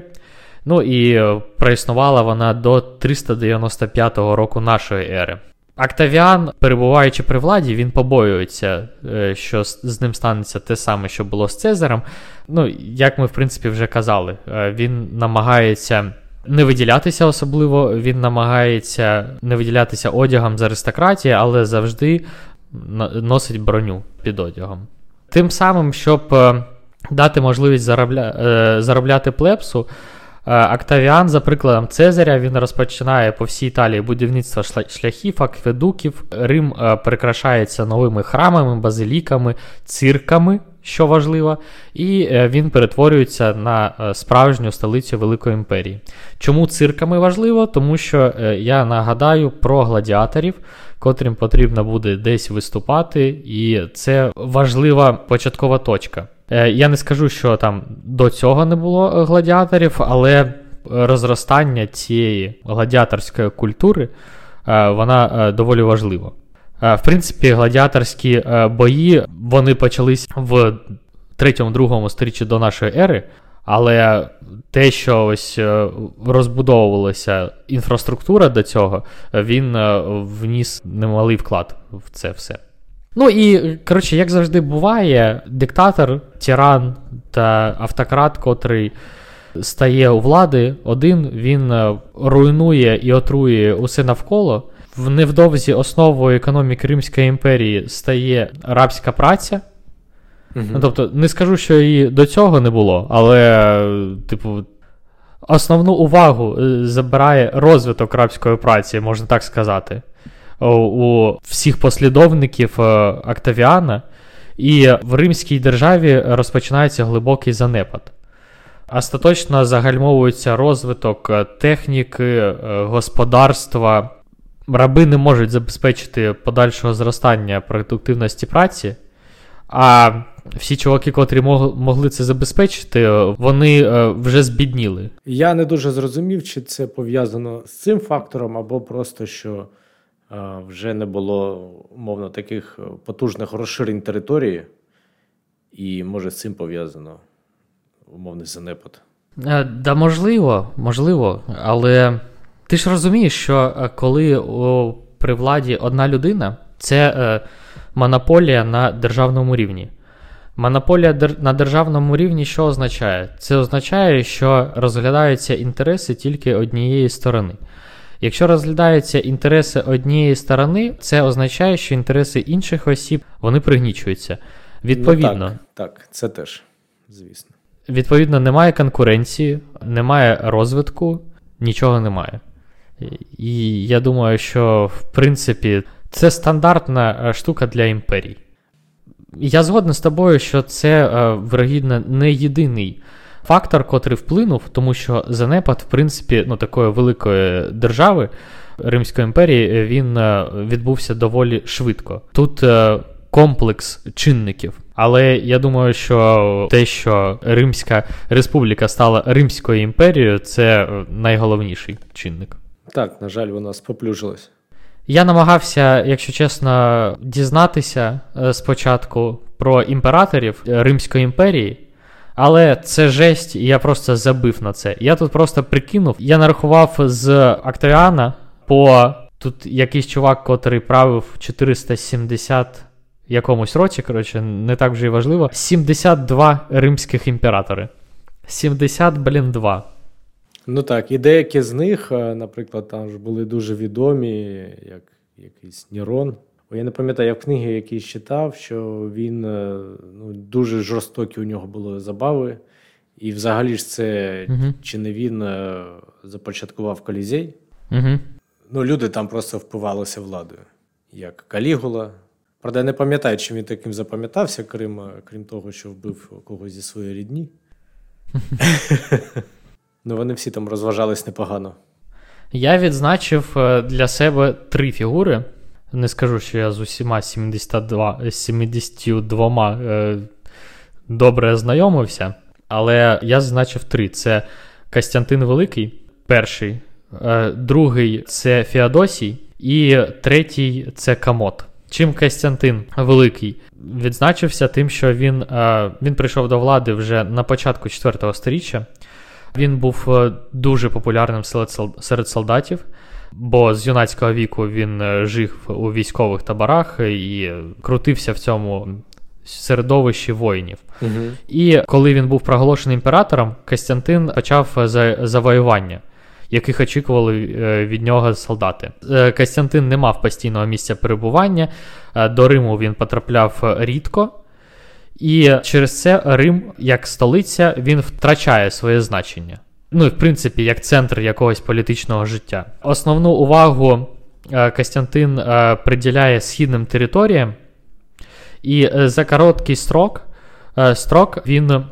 Ну і проіснувала вона до 395 року нашої ери. Октавіан, перебуваючи при владі, він побоюється, що з ним станеться те саме, що було з Цезарем. Ну, як ми, в принципі, вже казали, він намагається не виділятися особливо, він намагається не виділятися одягом з аристократії, але завжди носить броню під одягом. Тим самим, щоб дати можливість заробляти плебсу, Октавіан, за прикладом Цезаря, він розпочинає по всій Італії будівництво шляхів, акведуків. Рим прикрашається новими храмами, базиліками, цирками, що важливо, і він перетворюється на справжню столицю Великої імперії. Чому цирками важливо? Тому що я нагадаю про гладіаторів, котрим потрібно буде десь виступати, і це важлива початкова точка. Я не скажу, що там до цього не було гладіаторів, але розростання цієї гладіаторської культури, вона доволі важлива. В принципі, гладіаторські бої, вони почались в 3-2 сторіччі до нашої ери, але те, що ось розбудовувалася інфраструктура до цього, він вніс немалий вклад в це все. Ну і, коротше, як завжди буває, диктатор, тиран та автократ, котрий стає у влади один, він руйнує і отрує усе навколо. Невдовзі основою економіки Римської імперії стає рабська праця. Угу. Ну, тобто, не скажу, що її до цього не було, але, типу, основну увагу забирає розвиток рабської праці, можна так сказати, у всіх послідовників Октавіана, і в Римській державі розпочинається глибокий занепад. Остаточно загальмовується розвиток техніки, господарства. Раби не можуть забезпечити подальшого зростання продуктивності праці, а всі чуваки, котрі могли це забезпечити, вони вже збідніли. Я не дуже зрозумів, чи це пов'язано з цим фактором, або просто, що вже не було, умовно, таких потужних розширень території, і, може, з цим пов'язано умовний занепад. Да, можливо, але... Ти ж розумієш, що коли при владі одна людина, це монополія на державному рівні. Монополія на державному рівні що означає? Це означає, що розглядаються інтереси тільки однієї сторони. Якщо розглядаються інтереси однієї сторони, це означає, що інтереси інших осіб, вони пригнічуються. Відповідно. Ну, так, це теж, звісно. Відповідно, немає конкуренції, немає розвитку, нічого немає. І я думаю, що, в принципі, це стандартна штука для імперій. Я згоден з тобою, що це, вірогідно, не єдиний фактор, котрий вплинув, тому що занепад, в принципі, ну, такої великої держави, Римської імперії, він відбувся доволі швидко. Тут комплекс чинників. Але я думаю, що те, що Римська республіка стала Римською імперією, це найголовніший чинник. Так, на жаль, вона споплюжилась. Я намагався, якщо чесно, дізнатися спочатку про імператорів Римської імперії, але це жесть, і я просто забив на це. Я тут просто прикинув, я нарахував з Октавіана по... Тут якийсь чувак, котрий правив 470 якомусь році, коротше, не так вже і важливо, 72 римських імператори. 72. Ну так, і деякі з них, наприклад, там ж були дуже відомі, як якийсь Нерон. Я не пам'ятаю, я в книги якісь читав, що він, ну, дуже жорстокі у нього були забави. І взагалі ж це, чи не він започаткував Колізей. Ну, люди там просто впивалися владою, як Калігула. Правда, я не пам'ятаю, чим він таким запам'ятався, крім того, що вбив когось зі своєї рідні. Ну, вони всі там розважались непогано. Я відзначив для себе 3 фігури. Не скажу, що я з усіма 72 добре знайомився, але я зазначив 3. Це Костянтин Великий, перший, другий – це Феодосій і третій – це Камот. Чим Костянтин Великий відзначився? Тим, що він прийшов до влади вже на початку 4-го сторіччя. Він був дуже популярним серед солдатів, бо з юнацького віку він жив у військових таборах і крутився в цьому середовищі воїнів. Угу. І коли він був проголошений імператором, Костянтин почав завоювання, яких очікували від нього солдати. Костянтин не мав постійного місця перебування, до Риму він потрапляв рідко, і через це Рим, як столиця, він втрачає своє значення. ну і в принципі як центр якогось політичного життя. Основну увагу Костянтин приділяє східним територіям, і за короткий строк він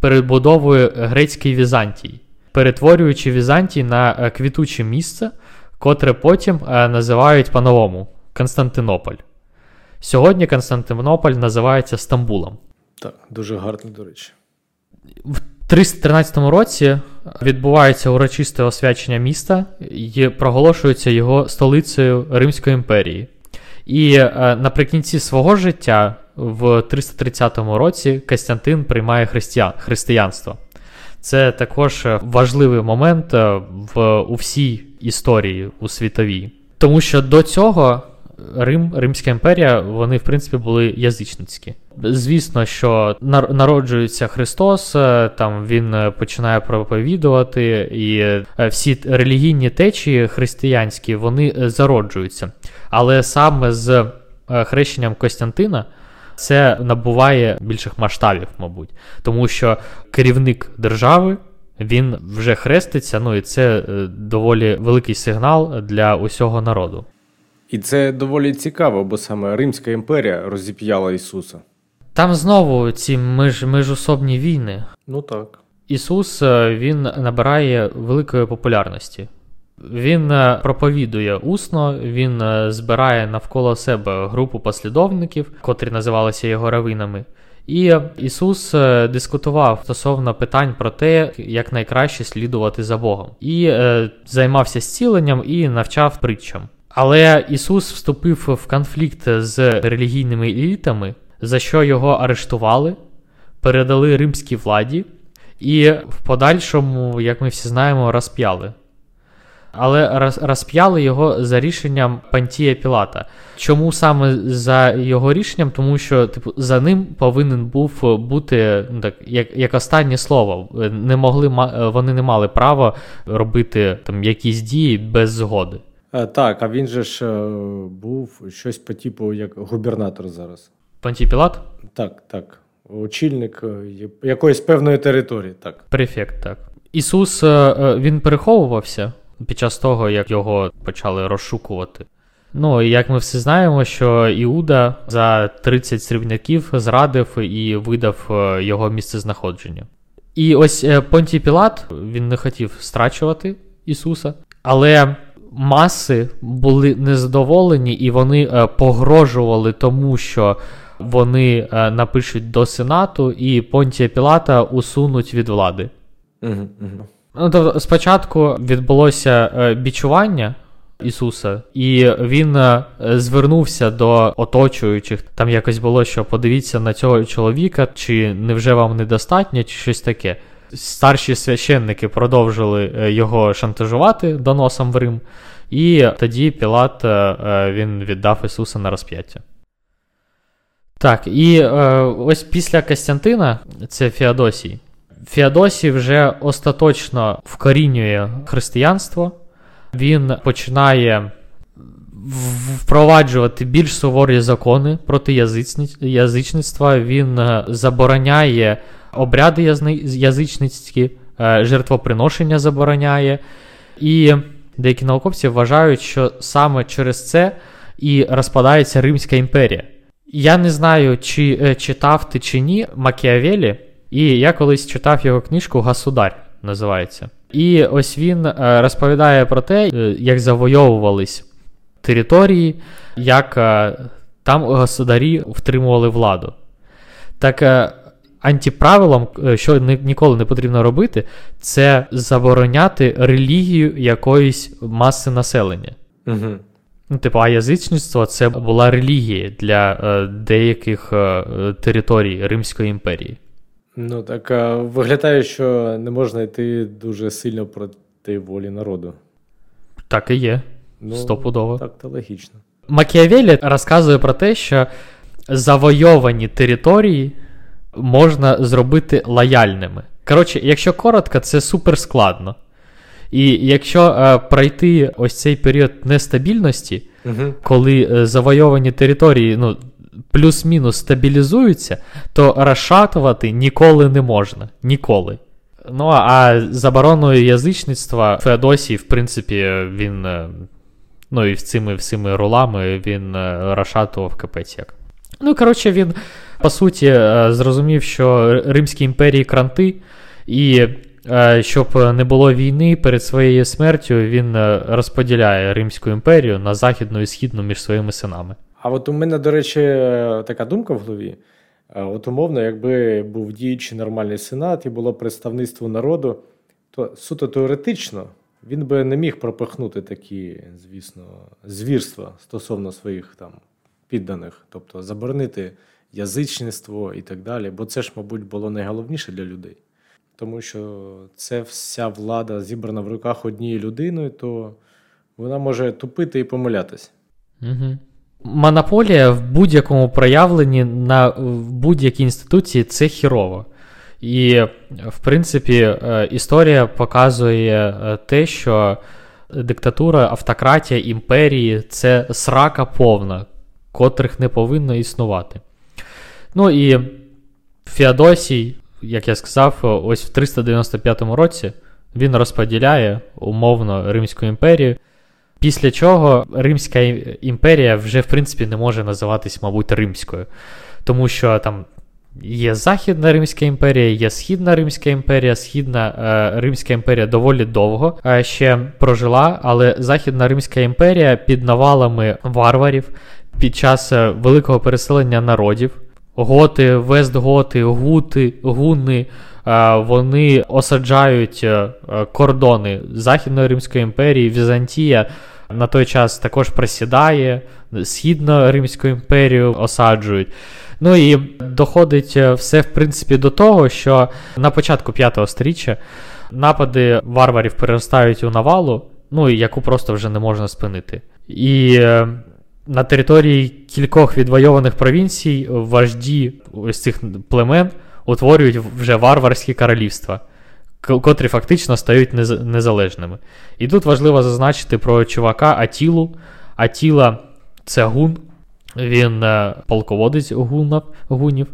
перебудовує грецький Візантій, перетворюючи Візантій на квітуче місце, котре потім називають по-новому Константинополь. Сьогодні Константинополь називається Стамбулом. Так, дуже гарно, до речі. В 313 році відбувається урочисте освячення міста і проголошується його столицею Римської імперії. І наприкінці свого життя в 330 році Костянтин приймає християнство. Це також важливий момент у всій історії, у світовій. Тому що до цього Римська імперія, вони в принципі були язичницькі. Звісно, що народжується Христос, там він починає проповідувати, і всі релігійні течії християнські, вони зароджуються. Але саме з хрещенням Костянтина це набуває більших масштабів, мабуть. Тому що керівник держави, він вже хреститься, ну і це доволі великий сигнал для усього народу. І це доволі цікаво, бо саме Римська імперія розіп'яла Ісуса. Там знову ці міжособні війни. Ну так. Ісус, він набирає великої популярності. Він проповідує усно, він збирає навколо себе групу послідовників, котрі називалися його раввинами. І Ісус дискутував стосовно питань про те, як найкраще слідувати за Богом. І займався зціленням і навчав притчам. Але Ісус вступив в конфлікт з релігійними елітами, за що його арештували, передали римській владі і в подальшому, як ми всі знаємо, розп'яли. Але розп'яли його за рішенням Понтія Пілата. Чому саме за його рішенням? Тому що за ним повинен був бути як останнє слово. Вони не мали права робити якісь дії без згоди. Так, а він же ж був щось по типу як губернатор зараз. Понтій Пілат? Так. Очільник якоїсь певної території, так. Префект, так. Ісус, він переховувався під час того, як його почали розшукувати. Ну, і як ми всі знаємо, що Іуда за 30 срібняків зрадив і видав його місцезнаходження. І ось Понтій Пілат, він не хотів страчувати Ісуса, але маси були незадоволені, і вони погрожували тому, що вони напишуть до Сенату, і Понтія Пілата усунуть від влади. Ну, тобто, спочатку відбулося бічування Ісуса, і він звернувся до оточуючих. Там якось було, що подивіться на цього чоловіка, чи невже вам недостатньо, чи щось таке. Старші священники продовжили його шантажувати доносом в Рим, і тоді Пілат, він віддав Ісуса на розп'яття. Так, і ось після Костянтина, це Феодосій. Феодосій вже остаточно вкорінює християнство, він починає впроваджувати більш суворі закони проти язичництва, він забороняє обряди язичницькі, жертвоприношення забороняє. І деякі науковці вважають, що саме через це і розпадається Римська імперія. Я не знаю, чи читав ти чи ні Макіавеллі, і я колись читав його книжку «Государь» називається. І ось він розповідає про те, як завойовувались території, як там государі втримували владу. Так антиправилом, що ніколи не потрібно робити, це забороняти релігію якоїсь маси населення. Угу. Ну, типу, а язичництво – це була релігія для деяких територій Римської імперії. Ну так, виглядає, що не можна йти дуже сильно проти волі народу. Так і є, стопудово. Так, то логічно. Макіавеллі розказує про те, що завойовані території можна зробити лояльними. Коротше, якщо коротко, це суперскладно. І якщо пройти ось цей період нестабільності, коли завойовані території, ну, плюс-мінус стабілізуються, то розшатувати ніколи не можна. Ніколи. Ну, а забороною язичництва Феодосій, в принципі, він, ну, і всіми рулами він розшатував капець як. Ну, коротше, він, по суті, зрозумів, що Римській імперії кранти, і щоб не було війни, перед своєю смертю він розподіляє Римську імперію на Західну і Східну між своїми синами. А от у мене, до речі, така думка в голові. От умовно, якби був діючий нормальний сенат і було представництво народу, то суто теоретично він би не міг пропихнути такі, звісно, звірства стосовно своїх там підданих. Тобто заборонити язичництво і так далі, бо це ж, мабуть, було найголовніше для людей. Тому що це вся влада зібрана в руках однієї людини, то вона може тупити і помилятись. Угу. Монополія в будь-якому проявленні в будь-якій інституції – це хірово. І, в принципі, історія показує те, що диктатура, автократія, імперії – це срака повна, котрих не повинно існувати. Ну і Феодосій, як я сказав, ось в 395 році він розподіляє умовно Римську імперію, після чого Римська імперія вже, в принципі, не може називатись, мабуть, Римською. Тому що там є Західна Римська імперія, є Східна Римська імперія. Східна Римська імперія доволі довго ще прожила, але Західна Римська імперія під навалами варварів, під час великого переселення народів, готи, вестготи, гути, гуни, вони осаджають кордони Західної Римської імперії. Візантія на той час також просідає, Східну Римську імперію осаджують. Ну і доходить все, в принципі, до того, що на початку 5-го сторіччя напади варварів переростають у навалу, ну і яку просто вже не можна спинити. І на території кількох відвойованих провінцій вожді ось цих племен утворюють вже варварські королівства, котрі фактично стають незалежними. І тут важливо зазначити про чувака Атілу. Атіла – це гун, він полководець гунів,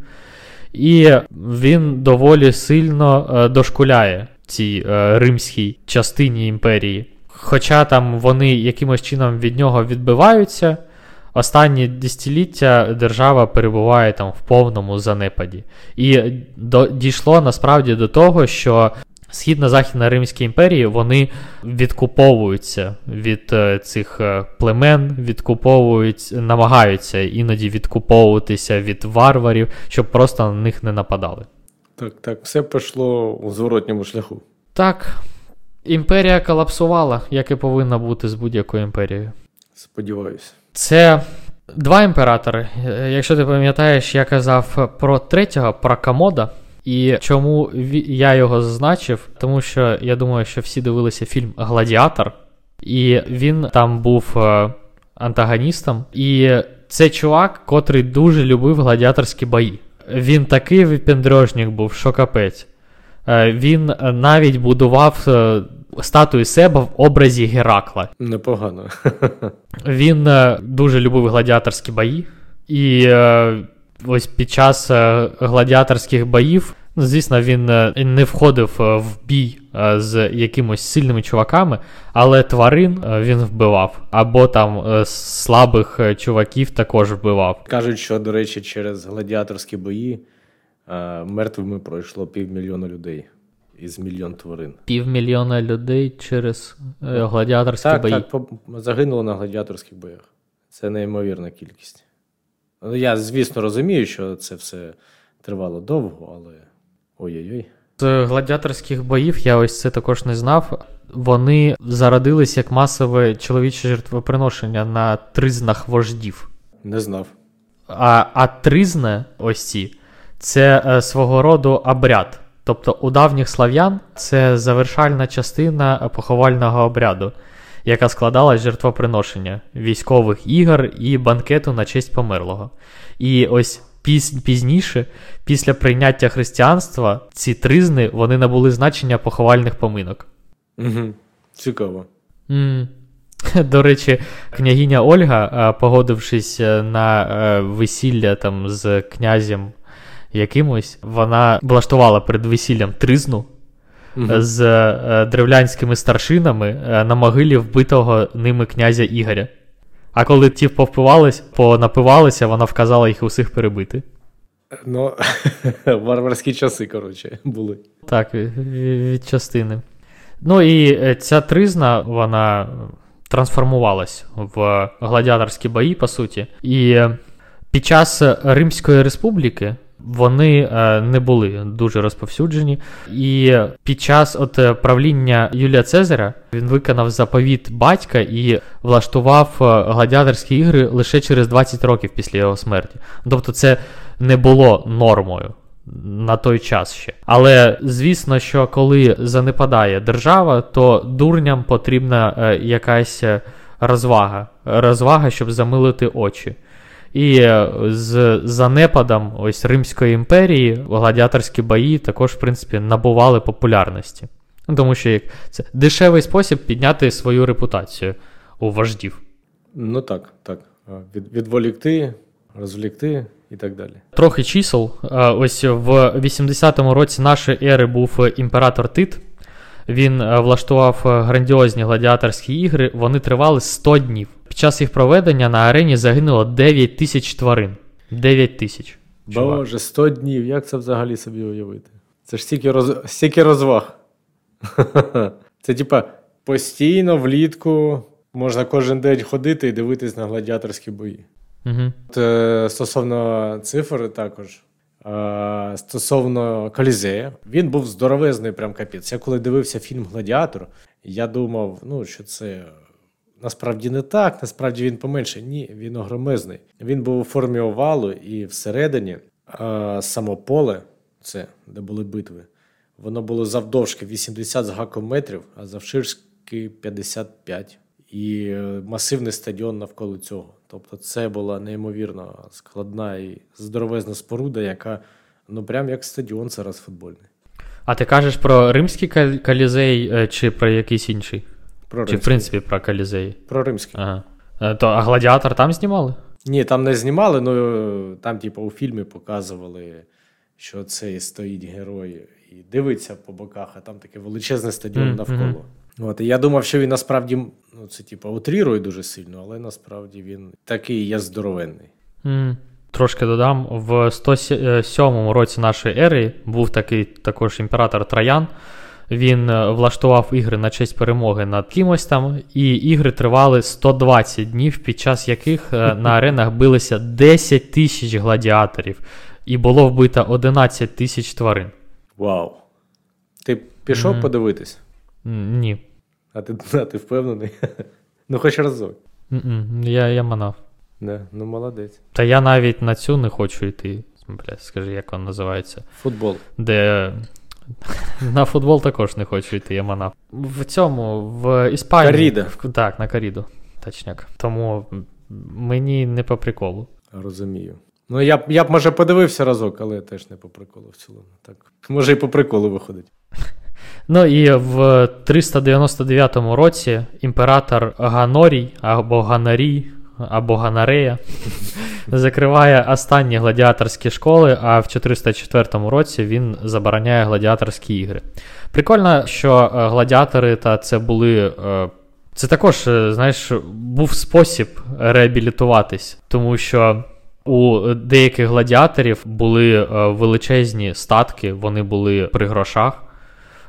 і він доволі сильно дошкуляє цій римській частині імперії. Хоча там вони якимось чином від нього відбиваються, останні десятиліття держава перебуває там в повному занепаді. І дійшло насправді до того, що Східно-Західна Римські імперії, вони відкуповуються від цих племен, намагаються іноді відкуповуватися від варварів, щоб просто на них не нападали. Так, все пішло у зворотньому шляху. Так, імперія колапсувала, як і повинна бути з будь-якою імперією. Сподіваюся. Це два імператори. Якщо ти пам'ятаєш, я казав про третього, про Комода. І чому я його зазначив? Тому що я думаю, що всі дивилися фільм «Гладіатор». І він там був антагоністом. І це чувак, котрий дуже любив гладіаторські бої. Він такий випендрежник був, що капець. Він навіть будував статую себе в образі Геракла. Непогано. Він дуже любив гладіаторські бої. І ось під час гладіаторських боїв, звісно, він не входив в бій з якимось сильними чуваками, але тварин він вбивав. Або там слабих чуваків також вбивав. Кажуть, що, до речі, через гладіаторські бої мертвими пройшло 500 000 людей із 1 мільйон тварин. 500 000 людей через гладіаторські бої? Так, загинуло на гладіаторських боях. Це неймовірна кількість. Я, звісно, розумію, що це все тривало довго, але ой-ой-ой. З гладіаторських боїв, я ось це також не знав, вони зародились як масове чоловіче жертвоприношення на тризнах вождів. Не знав. А тризни ось ці, це свого роду обряд. Тобто у давніх слав'ян це завершальна частина поховального обряду, яка складала жертвоприношення, військових ігор і банкету на честь померлого. І ось пізніше, після прийняття християнства, ці тризни, вони набули значення поховальних поминок. Угу. Цікаво. До речі, княгиня Ольга, погодившись на весілля там з князем якимось, вона влаштувала перед весіллям тризну, з древлянськими старшинами на могилі вбитого ними князя Ігоря. А коли ті понапивалися, вона вказала їх усіх перебити. Ну, варварські часи, коротше, були. Так, від частини. Ну і ця тризна, вона трансформувалась в гладіаторські бої, по суті. І під час Римської республіки вони не були дуже розповсюджені. І під час правління Юлія Цезаря він виконав заповіт батька і влаштував гладіаторські ігри лише через 20 років після його смерті. Тобто це не було нормою на той час ще. Але, звісно, що коли занепадає держава, то дурням потрібна якась розвага. Розвага, щоб замилити очі. І з занепадом ось Римської імперії гладіаторські бої також, в принципі, набували популярності. Тому що це дешевий спосіб підняти свою репутацію у вождів. Ну так, так. Відволікти, розвлікти і так далі. Трохи чисел. Ось в 80-му році нашої ери був імператор Тит. Він влаштував грандіозні гладіаторські ігри. Вони тривали 100 днів. Під час їх проведення на арені загинуло 9 тисяч тварин. 9 тисяч. Боже, 100 днів. Як це взагалі собі уявити? Це ж стільки розваг. Це типа постійно влітку можна кожен день ходити і дивитись на гладіаторські бої. Угу. Стосовно цифр також. Стосовно Колізея, він був здоровезний, прям капець. Я коли дивився фільм «Гладіатор», я думав, ну, що це насправді не так, насправді він поменше. Ні, він огромезний. Він був у формі овалу, і всередині само поле, це, де були битви, воно було завдовжки 80 з гаком метрів, а завширшки 55. І масивний стадіон навколо цього. Тобто це була неймовірно складна і здоровезна споруда, яка, ну, прям як стадіон зараз футбольний. А ти кажеш про римський Колізей чи про якийсь інший? Про римський. Чи, в принципі, про Колізей? Про римський. Ага. А «Гладіатор» там знімали? Ні, там не знімали, ну там типу у фільмі показували, що цей стоїть герой і дивиться по боках, а там такий величезний стадіон навколо. От, і я думав, що він насправді, ну, це типу утрірує дуже сильно, але насправді він такий є здоровенний. Трошки додам, в 107 році нашої ери був такий також імператор Троян. Він влаштував ігри на честь перемоги над кимось там, і ігри тривали 120 днів, під час яких на аренах билися 10 тисяч гладіаторів, і було вбито 11 тисяч тварин. Вау. Ти пішов подивитись? Ні. А ти впевнений? Ну, хоч разок. Я манав. Не, ну молодець. Та я навіть на цю не хочу йти. Бля, скажи, як вона називається? Футбол. Де на футбол також не хочу йти, я манав. В цьому, в Іспанії. Коріда. Так, на коріду. Точняк. Тому мені не по приколу. Розумію. Ну, я б, може, подивився разок, але теж не по приколу в цілому. Так. Може, і по приколу виходить. Ну і в 399 році імператор Ганорій або Ганарій або Ганарея закриває останні гладіаторські школи, а в 404 році він забороняє гладіаторські ігри. Прикольно, що гладіатори це були... Це також, знаєш, був спосіб реабілітуватись, тому що у деяких гладіаторів були величезні статки, вони були при грошах.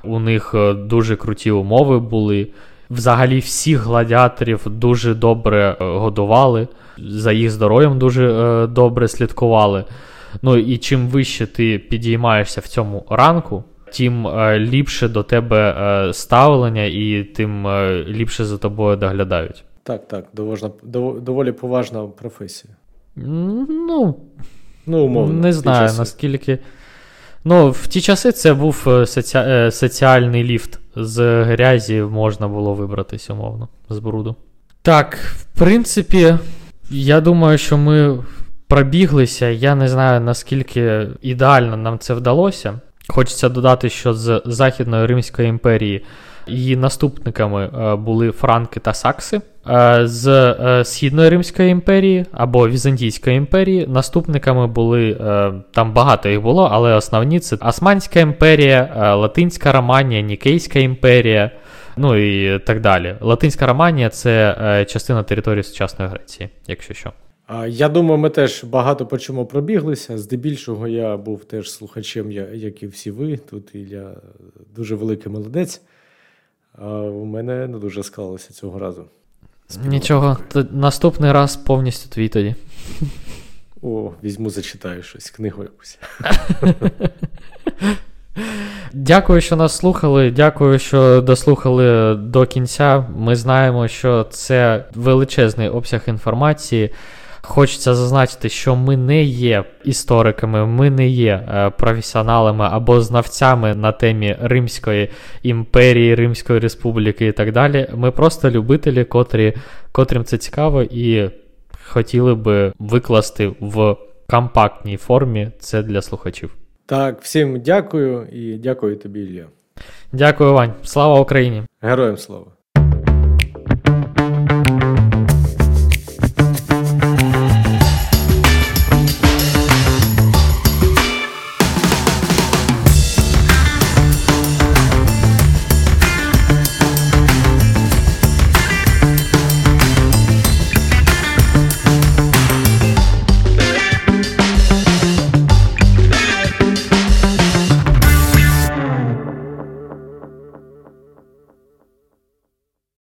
У них дуже круті умови були. Взагалі всіх гладіаторів дуже добре годували, за їх здоров'ям дуже добре слідкували. Ну і чим вище ти підіймаєшся в цьому ранку, тим ліпше до тебе ставлення і тим ліпше за тобою доглядають. Так, так, доволі поважна професія. Ну умовно. Не знаю, наскільки... Ну, в ті часи це був соціальний ліфт. З грязі можна було вибратись, умовно, з бруду. Так, в принципі, я думаю, що ми пробіглися. Я не знаю, наскільки ідеально нам це вдалося. Хочеться додати, що з Західної Римської імперії її наступниками були франки та сакси. з Східної Римської імперії або Візантійської імперії. Наступниками були, там багато їх було, але основні це Османська імперія, Латинська Романія, Нікейська імперія, ну і так далі. Латинська Романія – це частина території сучасної Греції, якщо що. Я думаю, ми теж багато по чому пробіглися. Здебільшого я був теж слухачем, як і всі ви. Тут Ілля дуже великий молодець. У мене не дуже склалося цього разу. Нічого, наступний раз повністю твій тоді. О, візьму, зачитаю щось, книгу якусь. Дякую, що нас слухали, дякую, що дослухали до кінця. Ми знаємо, що це величезний обсяг інформації. Хочеться зазначити, що ми не є істориками, ми не є професіоналами або знавцями на темі Римської імперії, Римської республіки і так далі. Ми просто любителі, котрим це цікаво і хотіли би викласти в компактній формі це для слухачів. Так, всім дякую і дякую тобі, Ілля. Дякую, Вань. Слава Україні! Героям слава!